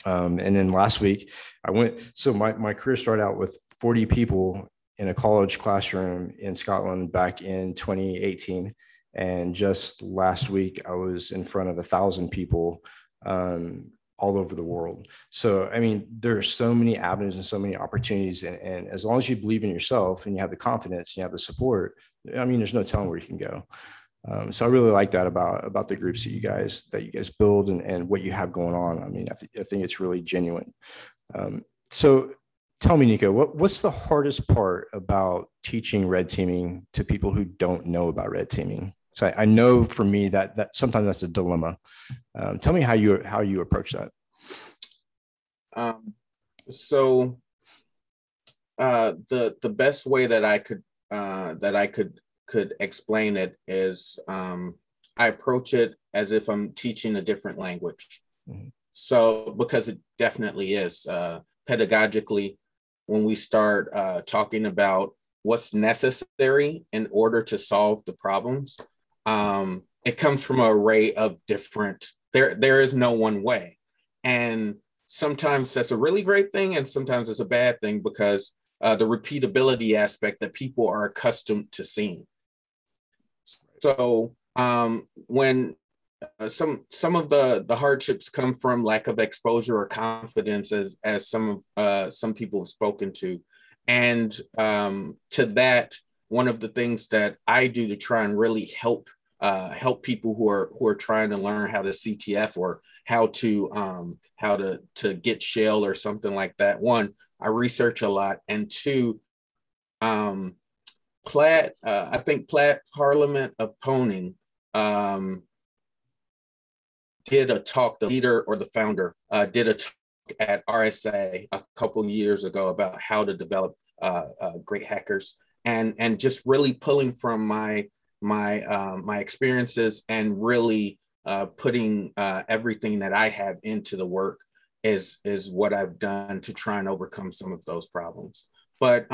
And then last week I went, so my career started out with 40 people in a college classroom in Scotland back in 2018. And just last week I was in front of 1,000 people, all over the world. So, I mean, there are so many avenues and so many opportunities. And as long as you believe in yourself and you have the confidence, and you have the support, I mean, there's no telling where you can go. So I really like that about the groups that you guys build and what you have going on. I mean, I think it's really genuine. So tell me, Nico, what's the hardest part about teaching red teaming to people who don't know about red teaming? So I know for me that sometimes that's a dilemma. Tell me how you approach that. The best way that I could could explain it is I approach it as if I'm teaching a different language. Mm-hmm. So, because it definitely is pedagogically, when we start talking about what's necessary in order to solve the problems, it comes from an array of different, there is no one way. And sometimes that's a really great thing. And sometimes it's a bad thing, because the repeatability aspect that people are accustomed to seeing. So when some of the hardships come from lack of exposure or confidence, as some people have spoken to, and to that, one of the things that I do to try and really help people who are trying to learn how to CTF or how to get shell or something like that. One, I research a lot, and two, I think Plaid Parliament of Poning did a talk, the leader or the founder did a talk at RSA a couple years ago about how to develop great hackers. and just really pulling from my experiences and really putting everything that I have into the work is what I've done to try and overcome some of those problems. But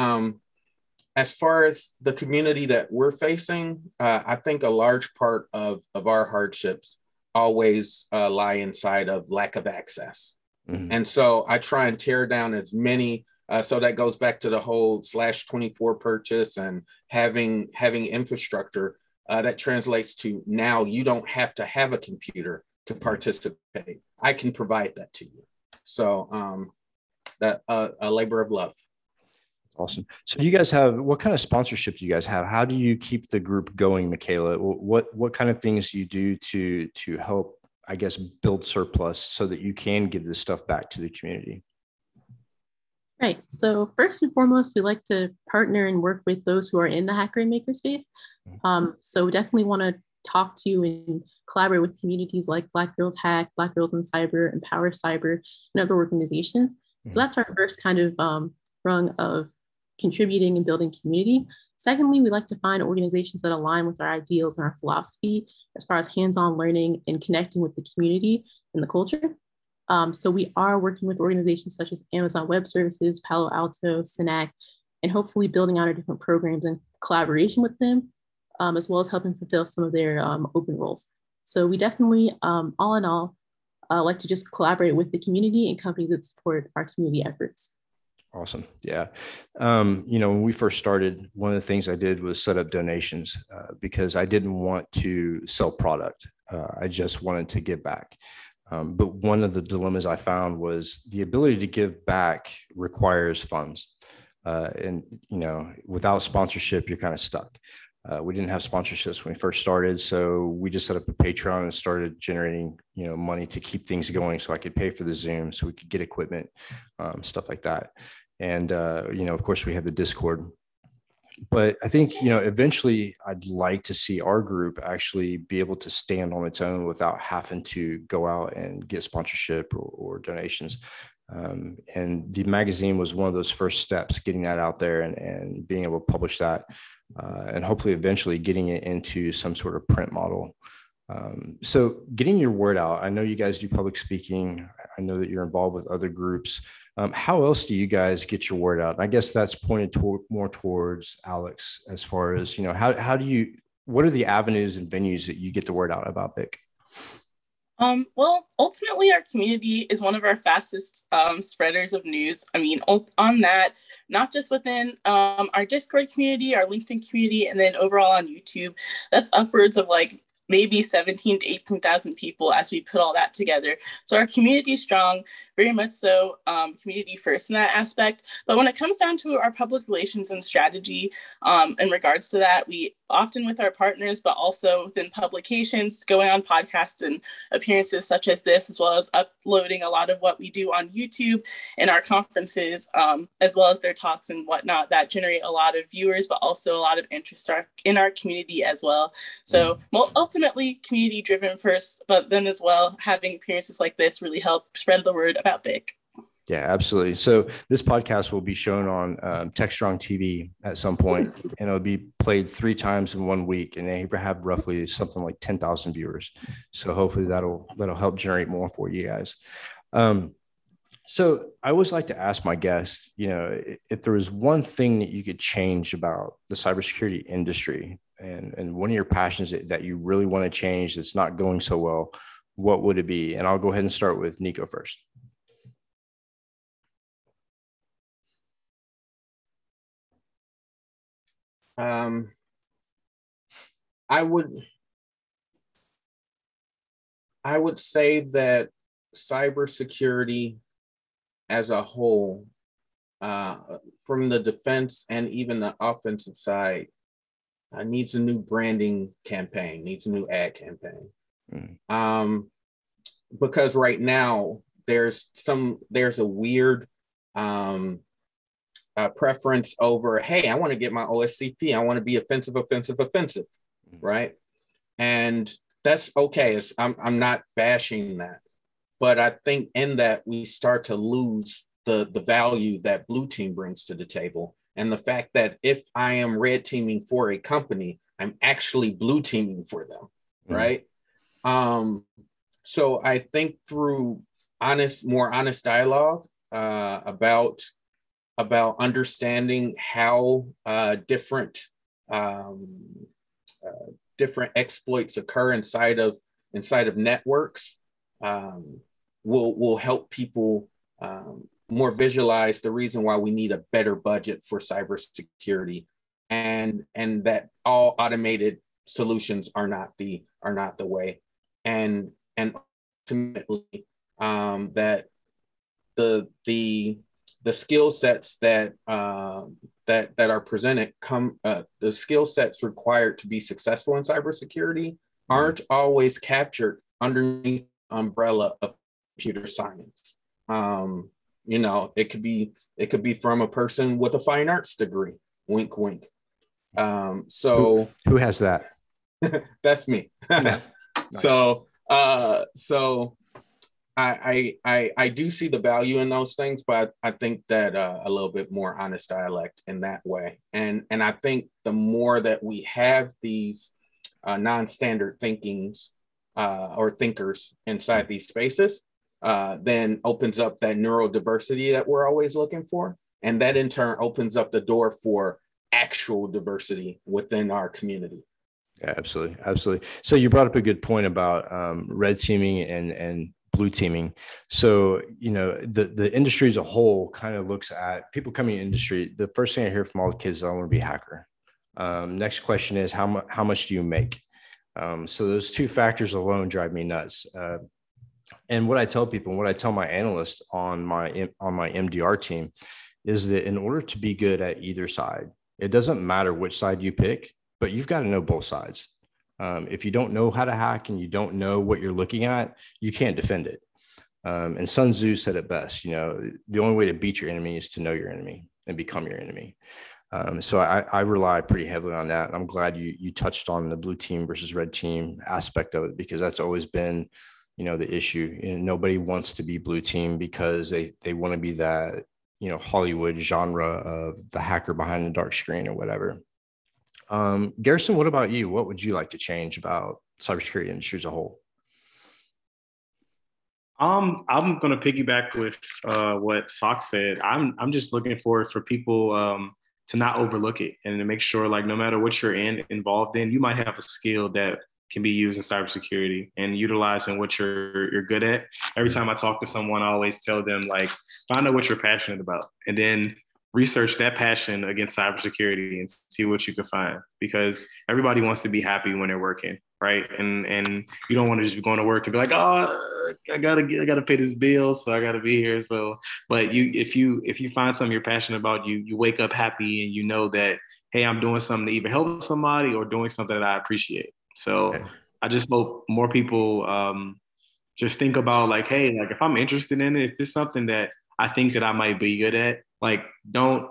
as far as the community that we're facing, I think a large part of our hardships always lie inside of lack of access. Mm-hmm. And so I try and tear down as many, so that goes back to the whole /24 purchase and having infrastructure that translates to now you don't have to have a computer to participate. I can provide that to you. So that a labor of love. Awesome. So you guys have, what kind of sponsorship do you guys have? How do you keep the group going, Michaela? What kind of things do you do to help, I guess, build surplus so that you can give this stuff back to the community? Right. So first and foremost, we like to partner and work with those who are in the hacker and maker space. So definitely want to talk to and collaborate with communities like Black Girls Hack, Black Girls in Cyber, Empower Cyber, and other organizations. So that's our first kind of rung of contributing and building community. Secondly, we like to find organizations that align with our ideals and our philosophy as far as hands-on learning and connecting with the community and the culture. So we are working with organizations such as Amazon Web Services, Palo Alto, Synac, and hopefully building out our different programs in collaboration with them, as well as helping fulfill some of their open roles. So we definitely, all in all, like to just collaborate with the community and companies that support our community efforts. Awesome. Yeah. You know, when we first started, one of the things I did was set up donations because I didn't want to sell product. I just wanted to give back. But one of the dilemmas I found was the ability to give back requires funds. And, you know, without sponsorship, you're kind of stuck. We didn't have sponsorships when we first started, so we just set up a Patreon and started generating, you know, money to keep things going so I could pay for the Zoom, so we could get equipment, stuff like that. And, you know, of course, we have the Discord. But I think, you know, eventually I'd like to see our group actually be able to stand on its own without having to go out and get sponsorship or donations. And the magazine was one of those first steps, getting that out there and being able to publish that. And hopefully eventually getting it into some sort of print model. So getting your word out, I know you guys do public speaking. I know that you're involved with other groups. How else do you guys get your word out? And I guess that's pointed more towards Alex, as far as, you know, how do you, what are the avenues and venues that you get the word out about BIC? Well, ultimately, our community is one of our fastest spreaders of news. I mean, on that, not just within our Discord community, our LinkedIn community, and then overall on YouTube, that's upwards of like maybe 17,000 to 18,000 people as we put all that together. So our community is strong, very much so community first in that aspect. But when it comes down to our public relations and strategy in regards to that, we often with our partners, but also within publications, going on podcasts and appearances such as this, as well as uploading a lot of what we do on YouTube and our conferences, as well as their talks and whatnot that generate a lot of viewers, but also a lot of interest in our community as well. So ultimately community driven first, but then as well, having appearances like this really help spread the word about BIC. Yeah, absolutely. So this podcast will be shown on Tech Strong TV at some point, and it'll be played 3 times in 1 week, and they have roughly something like 10,000 viewers. So hopefully that'll help generate more for you guys. So I always like to ask my guests, you know, if there was one thing that you could change about the cybersecurity industry, and one of your passions that you really want to change that's not going so well, what would it be? And I'll go ahead and start with Nico first. I would say that cybersecurity as a whole, from the defense and even the offensive side, needs a new branding campaign, needs a new ad campaign. Because right now there's a weird preference over, hey, I want to get my OSCP. I want to be offensive, right? And that's okay. I'm not bashing that, but I think in that we start to lose the value that blue team brings to the table and the fact that if I am red teaming for a company, I'm actually blue teaming for them, right? So I think through more honest dialogue about understanding how different exploits occur inside of networks will help people more visualize the reason why we need a better budget for cybersecurity, and that all automated solutions are not the way, and ultimately that the skill sets that are presented the skill sets required to be successful in cybersecurity aren't always captured underneath the umbrella of computer science. It could be from a person with a fine arts degree. Wink, wink. So who has that? That's me. Yeah. Nice. So I do see the value in those things, but I think that a little bit more honest dialect in that way. And I think the more that we have these non-standard thinkings or thinkers inside these spaces, then opens up that neurodiversity that we're always looking for. And that in turn opens up the door for actual diversity within our community. Yeah, absolutely. Absolutely. So you brought up a good point about red teaming and blue teaming. So, the industry as a whole kind of looks at people coming in industry. The first thing I hear from all the kids is I want to be a hacker. Next question is how much do you make? So those two factors alone drive me nuts. And what I tell people, what I tell my analysts on my MDR team is that in order to be good at either side, it doesn't matter which side you pick, but you've got to know both sides. If you don't know how to hack and you don't know what you're looking at, you can't defend it. And Sun Tzu said it best, the only way to beat your enemy is to know your enemy and become your enemy. So I rely pretty heavily on that. And I'm glad you touched on the blue team versus red team aspect of it, because that's always been, the issue. Nobody wants to be blue team because they want to be that, Hollywood genre of the hacker behind the dark screen or whatever. Garrison, what about you? What would you like to change about cybersecurity industry as a whole? I'm going to piggyback with what Socks said. I'm just looking for people to not overlook it and to make sure, like, no matter what you're involved in, you might have a skill that can be used in cybersecurity and utilizing what you're good at. Every time I talk to someone, I always tell them, like, find out what you're passionate about and then research that passion against cybersecurity and see what you can find, because everybody wants to be happy when they're working, right? And you don't want to just be going to work and be like, oh, I gotta pay this bill, so I gotta be here. So, but if you find something you're passionate about, you wake up happy and you know that, hey, I'm doing something to either help somebody or doing something that I appreciate. So okay. I just hope more people just think about, like, hey, like, if I'm interested in it, if it's something that I think that I might be good at, like, don't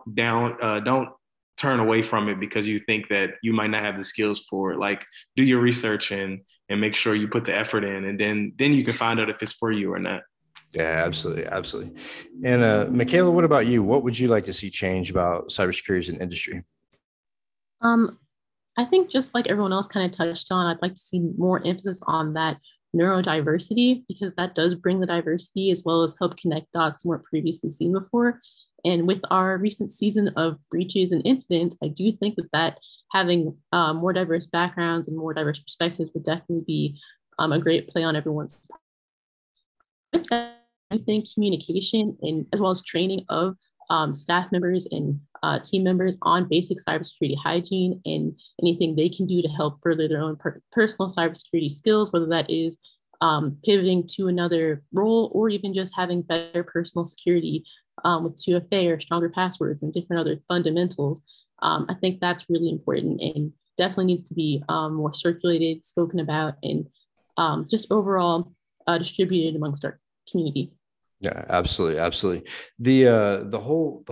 turn away from it because you think that you might not have the skills for it. Like, do your research and make sure you put the effort in, and then you can find out if it's for you or not. Yeah, absolutely. Absolutely. And Michaela, what about you? What would you like to see change about cybersecurity as an industry? I think just like everyone else kind of touched on, I'd like to see more emphasis on that neurodiversity, because that does bring the diversity as well as help connect dots more previously seen before. And with our recent season of breaches and incidents, I do think that having more diverse backgrounds and more diverse perspectives would definitely be a great play on everyone's part. With that, I think communication and as well as training of staff members and team members on basic cybersecurity hygiene and anything they can do to help further their own personal cybersecurity skills, whether that is pivoting to another role or even just having better personal security with 2FA or stronger passwords and different other fundamentals. I think that's really important and definitely needs to be more circulated, spoken about, and just overall distributed amongst our community. Yeah, absolutely. Absolutely. The whole,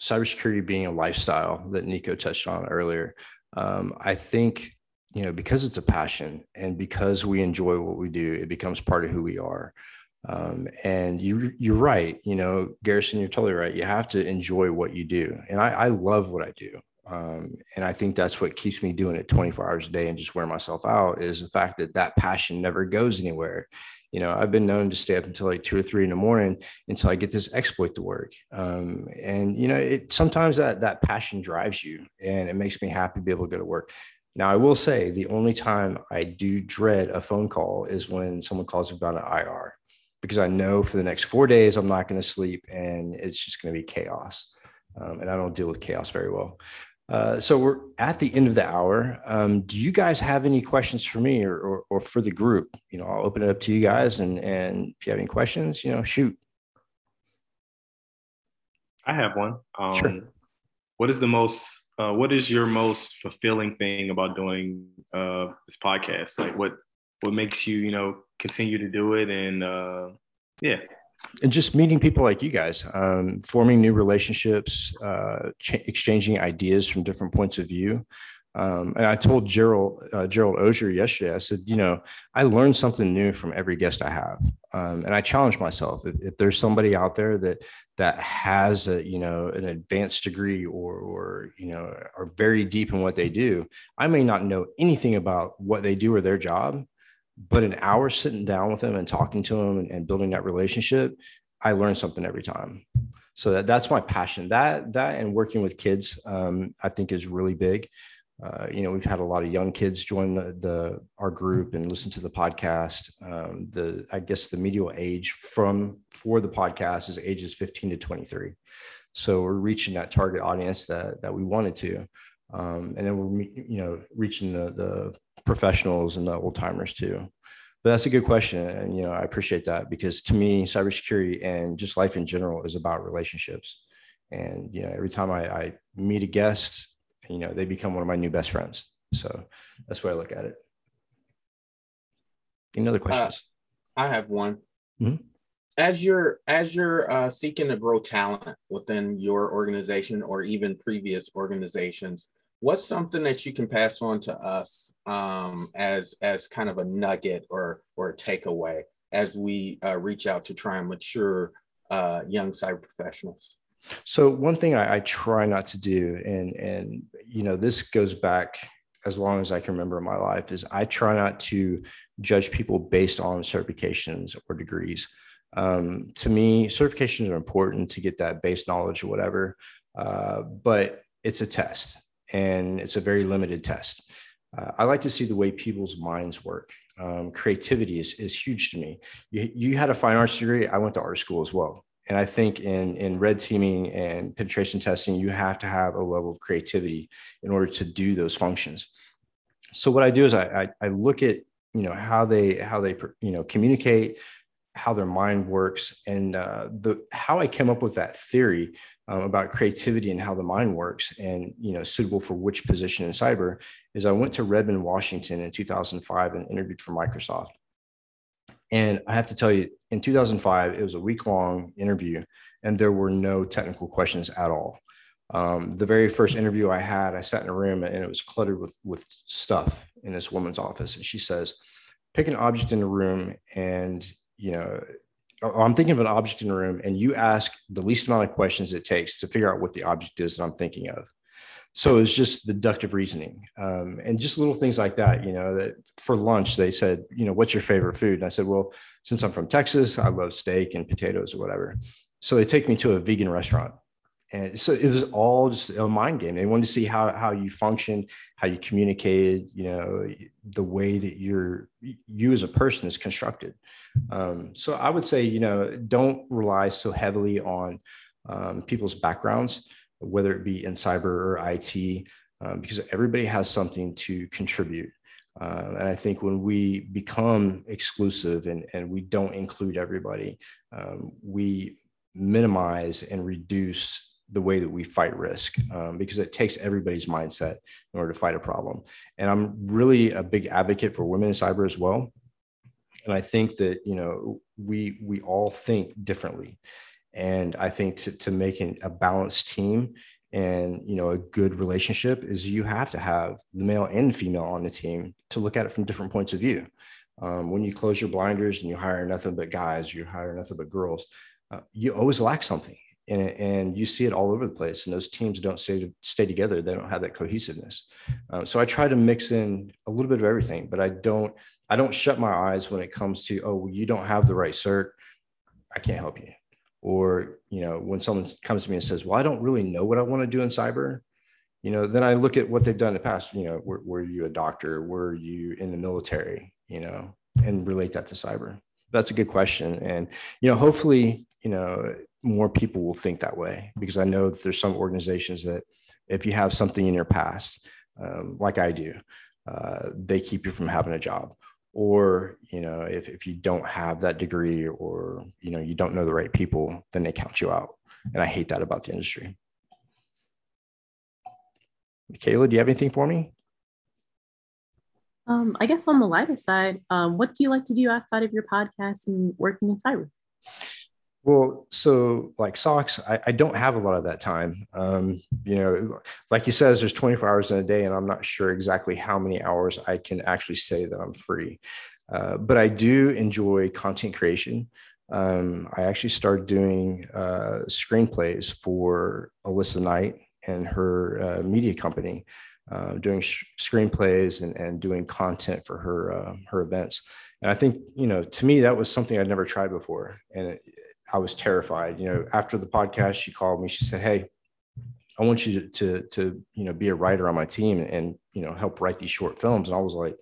cybersecurity being a lifestyle that Nico touched on earlier. I think, because it's a passion and because we enjoy what we do, it becomes part of who we are. And you're right, you know, Garrison, you're totally right. You have to enjoy what you do. And I love what I do. And I think that's what keeps me doing it 24 hours a day and just wear myself out, is the fact that that passion never goes anywhere. You know, I've been known to stay up until like 2 or 3 in the morning until I get this exploit to work. And, you know, it sometimes that passion drives you, and it makes me happy to be able to go to work. Now, I will say the only time I do dread a phone call is when someone calls about an IR, because I know for the next 4 days, I'm not going to sleep, and it's just going to be chaos. And I don't deal with chaos very well. So we're at the end of the hour. Do you guys have any questions for me or for the group? You know, I'll open it up to you guys, and if you have any questions, you know, shoot. I have one. Sure. What is your most fulfilling thing about doing this podcast? Like, what makes you, you know, continue to do it? And yeah. And just meeting people like you guys, forming new relationships, exchanging ideas from different points of view. And I told Gerald Osher yesterday, I said, you know, I learned something new from every guest I have. And I challenge myself, if there's somebody out there that has a, you know, an advanced degree or, you know, are very deep in what they do, I may not know anything about what they do or their job, but an hour sitting down with them and talking to them and building that relationship, I learn something every time. So that's my passion. That and working with kids, I think is really big. You know, we've had a lot of young kids join our group and listen to the podcast. I guess the median age for the podcast is ages 15 to 23. So we're reaching that target audience that we wanted to, and then we're, you know, reaching the professionals and the old timers too. But that's a good question, and you know, I appreciate that, because to me, cybersecurity and just life in general is about relationships. And you know, every time I meet a guest, you know, they become one of my new best friends. So that's where I look at it. Any other questions? I have one. Mm-hmm. As you're seeking to grow talent within your organization or even previous organizations, what's something that you can pass on to us as kind of a nugget or a takeaway as we reach out to try and mature young cyber professionals? So one thing I try not to do, and you know, this goes back as long as I can remember in my life, is I try not to judge people based on certifications or degrees. To me, certifications are important to get that base knowledge or whatever, but it's a test. And it's a very limited test. I like to see the way people's minds work. Creativity is huge to me. You had a fine arts degree. I went to art school as well. And I think in red teaming and penetration testing, you have to have a level of creativity in order to do those functions. So what I do is I look at, you know, how they you know, communicate, how their mind works, and how I came up with that theory about creativity and how the mind works, and you know, suitable for which position in cyber, is I went to Redmond, Washington in 2005 and interviewed for Microsoft. And I have to tell you, in 2005, it was a week-long interview, and there were no technical questions at all. The very first interview I had, I sat in a room and it was cluttered with stuff in this woman's office, and she says, "Pick an object in the room, and you know." I'm thinking of an object in a room, and you ask the least amount of questions it takes to figure out what the object is that I'm thinking of. So it's just deductive reasoning, and just little things like that. You know, that for lunch, they said, you know, "What's your favorite food?" And I said, "Well, since I'm from Texas, I love steak and potatoes or whatever." So they take me to a vegan restaurant. And so it was all just a mind game. They wanted to see how you functioned, how you communicated, you know, the way that you as a person is constructed. So I would say, you know, don't rely so heavily on people's backgrounds, whether it be in cyber or IT, because everybody has something to contribute. And I think when we become exclusive and we don't include everybody, we minimize and reduce the way that we fight risk, because it takes everybody's mindset in order to fight a problem. And I'm really a big advocate for women in cyber as well. And I think that, you know, we all think differently. And I think to make a balanced team and, you know, a good relationship is you have to have the male and female on the team to look at it from different points of view. When you close your blinders and you hire nothing but guys, you hire nothing but girls, you always lack something. And you see it all over the place. And those teams don't stay together. They don't have that cohesiveness. So I try to mix in a little bit of everything, but I don't shut my eyes when it comes to, oh, well, you don't have the right cert, I can't help you. Or, you know, when someone comes to me and says, well, I don't really know what I want to do in cyber, you know, then I look at what they've done in the past. You know, were you a doctor? Were you in the military? You know, and relate that to cyber. That's a good question. And, you know, hopefully, you know, more people will think that way, because I know that there's some organizations that if you have something in your past, like I do, they keep you from having a job. Or, you know, if you don't have that degree, or, you know, you don't know the right people, then they count you out. And I hate that about the industry. Michaela, do you have anything for me? I guess on the lighter side, what do you like to do outside of your podcast and working in cyber? Well, so like Socks, I don't have a lot of that time. You know, like he says, there's 24 hours in a day, and I'm not sure exactly how many hours I can actually say that I'm free. But I do enjoy content creation. I actually started doing screenplays for Alyssa Knight and her media company, doing screenplays and doing content for her events. And I think, you know, to me, that was something I'd never tried before. And I was terrified. You know, after the podcast, she called me, she said, hey, I want you to you know, be a writer on my team and, you know, help write these short films. And I was like,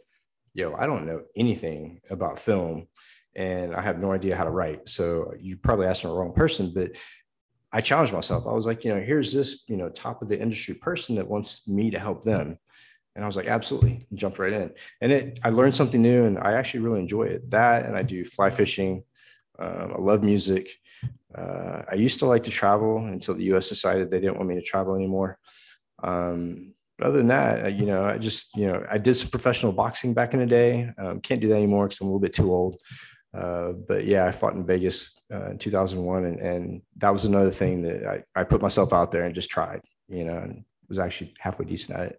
yo, I don't know anything about film and I have no idea how to write. So you probably asked the wrong person, but I challenged myself. I was like, you know, here's this, you know, top of the industry person that wants me to help them. And I was like, absolutely, and jumped right in. And I learned something new and I actually really enjoy it. That, and I do fly fishing. I love music. I used to like to travel until the U.S. decided they didn't want me to travel anymore. But other than that, you know, I just, you know, I did some professional boxing back in the day. Can't do that anymore because I'm a little bit too old. But yeah, I fought in Vegas in 2001. And that was another thing that I put myself out there and just tried, you know, and was actually halfway decent at it.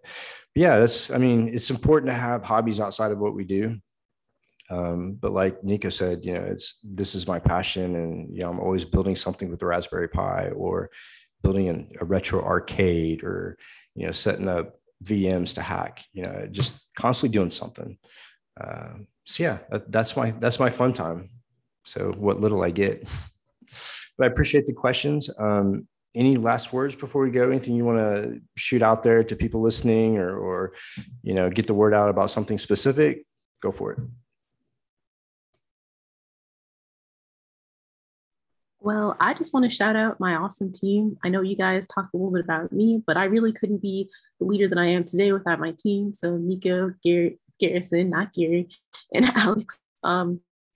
But yeah, that's, I mean, it's important to have hobbies outside of what we do. But like Nico said, you know, this is my passion, and, you know, I'm always building something with the Raspberry Pi, or building a retro arcade, or, you know, setting up VMs to hack, you know, just constantly doing something. So yeah, that's my fun time. So what little I get, but I appreciate the questions. Any last words before we go? Anything you want to shoot out there to people listening, or, you know, get the word out about something specific? Go for it. Well, I just want to shout out my awesome team. I know you guys talked a little bit about me, but I really couldn't be the leader that I am today without my team. So Nico, Garrison, not Gary, and Alex,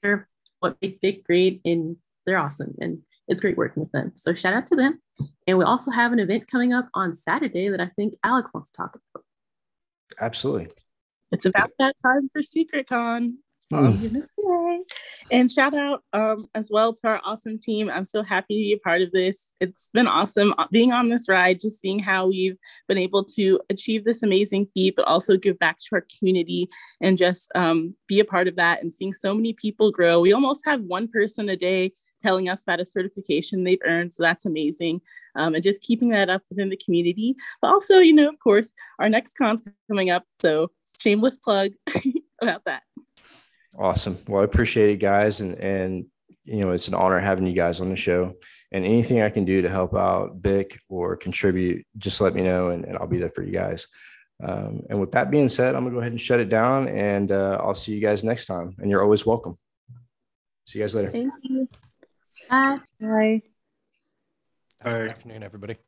they're what make Vic great, and they're awesome. And it's great working with them. So shout out to them. And we also have an event coming up on Saturday that I think Alex wants to talk about. Absolutely. It's about that time for SecretCon. And shout out as well to our awesome team. I'm so happy to be a part of this. It's been awesome being on this ride, just seeing how we've been able to achieve this amazing feat, but also give back to our community and just be a part of that, and seeing so many people grow. We almost have one person a day telling us about a certification they've earned. So that's amazing. And just keeping that up within the community. But also, you know, of course, our next con's coming up. So shameless plug about that. Awesome. Well, I appreciate it, guys. And, you know, it's an honor having you guys on the show, and anything I can do to help out Vic or contribute, just let me know, and I'll be there for you guys. And with that being said, I'm gonna go ahead and shut it down, and I'll see you guys next time. And you're always welcome. See you guys later. Thank you. Bye. Bye. Good afternoon, everybody.